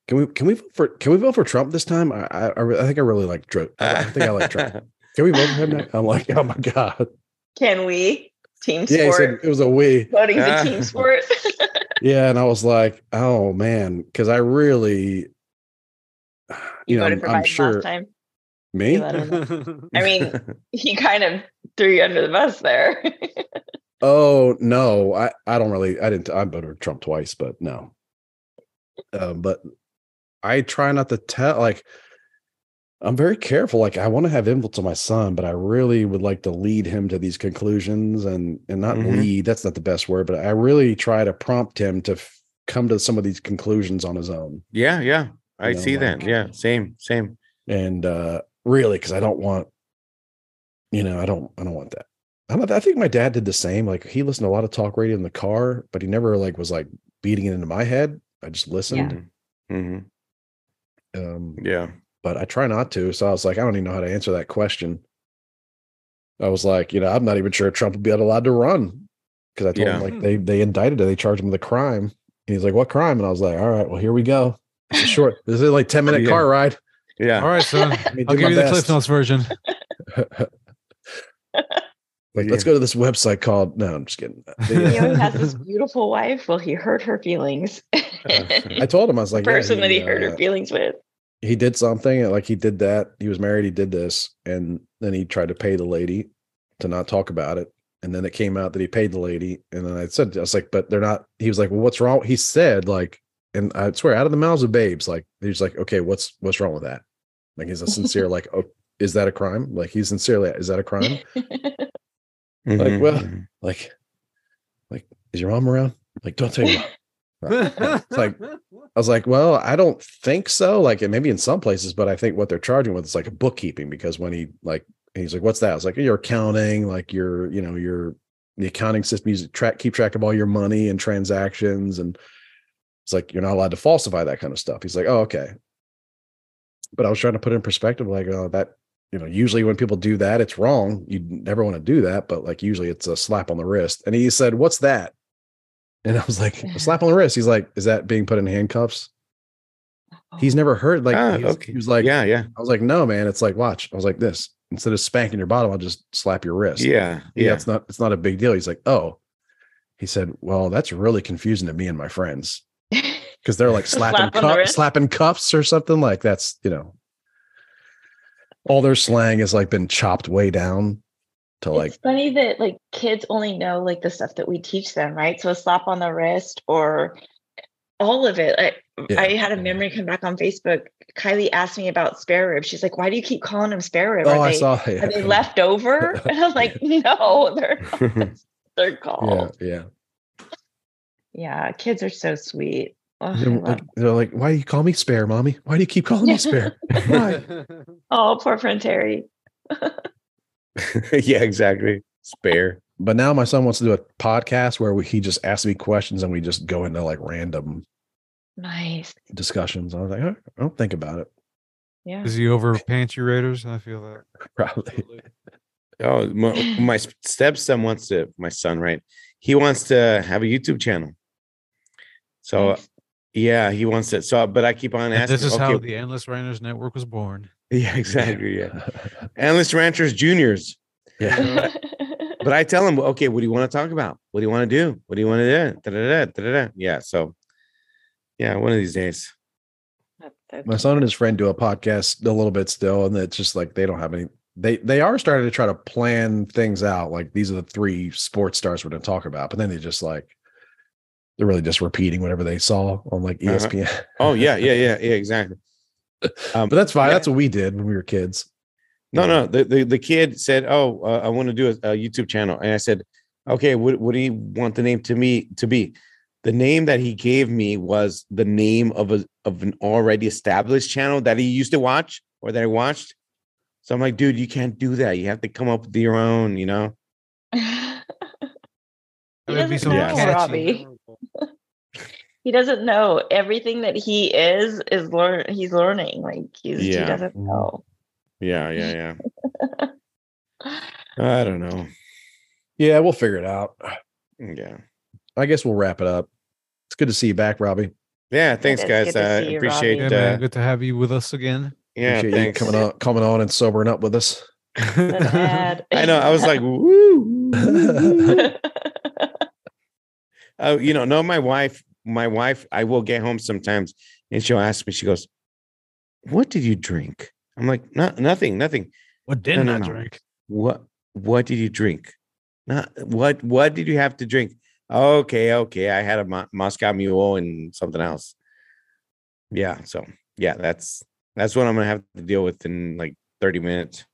can we vote for Trump this time? I think I like Trump. Can we vote for him now? I'm like, oh my God. Can we? Team sport. Yeah, he said it was a we. Voting's a team sport. Yeah, and I was like, oh man, because I really, I'm sure. Me? I mean, he kind of threw you under the bus there. Oh no, I voted for Trump twice, but no. But I try not to tell, like, I'm very careful. Like, I want to have influence on my son, but I really would like to lead him to these conclusions and not lead. That's not the best word, but I really try to prompt him to come to some of these conclusions on his own. Yeah. Yeah. I see that. Yeah. Same. And really, cause I don't want, I don't want that. I think my dad did the same. Like, he listened to a lot of talk radio in the car, but he never was beating it into my head. I just listened. Yeah. Yeah. But I try not to. So I was like, I don't even know how to answer that question. I was like, I'm not even sure Trump would be allowed to run. Because I told him, like, they indicted him. They charged him with a crime. And he's like, what crime? And I was like, all right, well, here we go. It's short. This is like 10-minute car ride. Yeah. All right, son. I'll give you the Cliff Notes version. Let's go to this website called... No, I'm just kidding. He has this beautiful wife. Well, he hurt her feelings. I told him, I was like... The person that he hurt her feelings with. He did something, like he did that. He was married. He did this. And then he tried to pay the lady to not talk about it. And then it came out that he paid the lady. And then I was like, but they're not, he was like, well, what's wrong? He said, like, and I swear out of the mouths of babes, like, he's like, okay, what's wrong with that? Like, he's a sincere, like, oh, is that a crime? Like, he's sincerely, is that a crime? Like, well, like, is your mom around? Like, don't tell your mom. It's like, I was like, well, I don't think so. Like, it maybe in some places, but I think what they're charging with is like a bookkeeping, because when he's like, what's that? I was like, you're accounting, like you're, the accounting system, you keep track of all your money and transactions. And it's like, you're not allowed to falsify that kind of stuff. He's like, oh, okay. But I was trying to put it in perspective, like, oh, that, usually when people do that, it's wrong. You never want to do that. But like, usually it's a slap on the wrist. And he said, what's that? And I was like, a slap on the wrist. He's like, is that being put in handcuffs? He's never heard. Like, he was like, yeah. I was like, no, man. It's like, watch. I was like, this, instead of spanking your bottom, I'll just slap your wrist. Yeah. It's not a big deal. He's like, oh, he said, well, that's really confusing to me and my friends. Cause they're like slapping cuffs or something, like that's, all their slang has like been chopped way down. It's funny that like kids only know like the stuff that we teach them, right? So a slap on the wrist or all of it. I had a memory come back on Facebook. Kylie asked me about spare rib. She's like, why do you keep calling them spare rib? Oh, are they left over? And I was like, no, they're not. They're called. Yeah, kids are so sweet. Oh, they're like, why do you call me spare, mommy? Why do you keep calling me spare? Why? Oh, poor friend Terry. Yeah, exactly. Spare. But now my son wants to do a podcast where he just asks me questions and we just go into like random discussions. I was like, oh, I don't think about it. Yeah. Is he over pants your Raiders? I feel that. Probably. Oh, my stepson he wants to have a YouTube channel. So yeah, he wants it. So, but I keep on asking. And this is how the Endless Ranters Network was born. Yeah, exactly. Yeah. Endless Ranters Juniors. Yeah. But I tell him, okay, what do you want to talk about? What do you want to do? What do you want to do? Da-da-da-da-da-da. Yeah. So yeah, one of these days. My son and his friend do a podcast a little bit still, and it's just like they don't have any. They are starting to try to plan things out. Like, these are the 3 sports stars we're going to talk about, but then they just like, they're really just repeating whatever they saw on like ESPN. Oh yeah, exactly. But that's fine. Yeah. That's what we did when we were kids. No. The kid said, "Oh, I want to do a YouTube channel," and I said, "Okay, what do you want the name to be?" The name that he gave me was the name of an already established channel that he used to watch, or that I watched. So I'm like, dude, you can't do that. You have to come up with your own, you know? He doesn't know, Robbie. He doesn't know. Everything that he is he's learning. Like he doesn't know. Yeah. I don't know. Yeah, we'll figure it out. Yeah. I guess we'll wrap it up. It's good to see you back, Robbie. Yeah, thanks, guys. I appreciate it. Good to have you with us again. Yeah, appreciate thanks. You coming on and sobering up with us. I know. I was like, woo. Oh, you know, no, my wife, I will get home sometimes and she'll ask me, she goes, what did you drink? I'm like, nothing. What didn't I drink? What did you drink? Not what did you have to drink? Okay. I had a Moscow Mule and something else. Yeah. So yeah, that's what I'm going to have to deal with in like 30 minutes.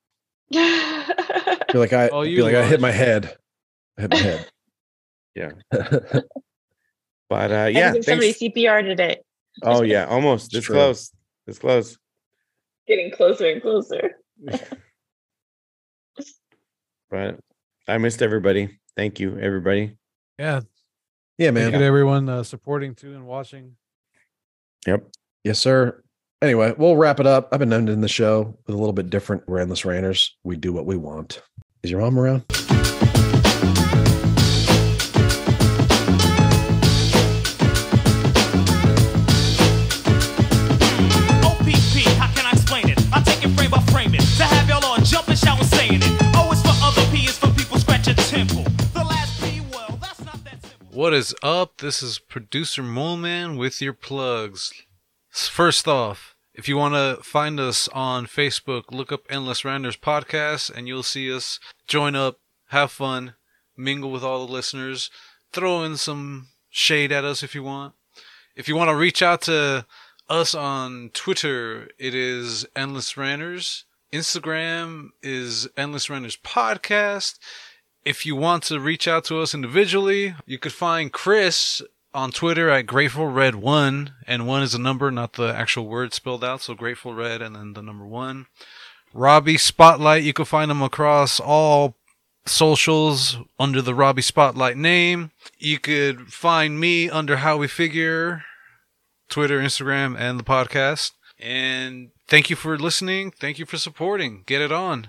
I hit my head. Yeah. But yeah, somebody CPR'd it. Oh yeah, almost. It's close. It's close. Getting closer and closer. But I missed everybody. Thank you, everybody. Yeah, man. Thank you to everyone supporting too and watching. Yep. Yes, sir. Anyway, we'll wrap it up. I've been ending the show with a little bit different. We're Endless Ranters. We do what we want. Is your mom around? What is up? This is producer Mole Man with your plugs. First off, if you want to find us on Facebook, look up Endless Ranters Podcast and you'll see us. Join up, have fun, mingle with all the listeners, throw in some shade at us if you want. If you want to reach out to us on Twitter, it is Endless Ranters. Instagram is Endless Ranters Podcast. If you want to reach out to us individually, you could find Chris on Twitter at GratefulRed1, and one is a number, not the actual word spelled out, so GratefulRed and then the number 1. Robbie Spotlight, you can find him across all socials under the Robbie Spotlight name. You could find me under How We Figure, Twitter, Instagram, and the podcast. And thank you for listening. Thank you for supporting. Get it on.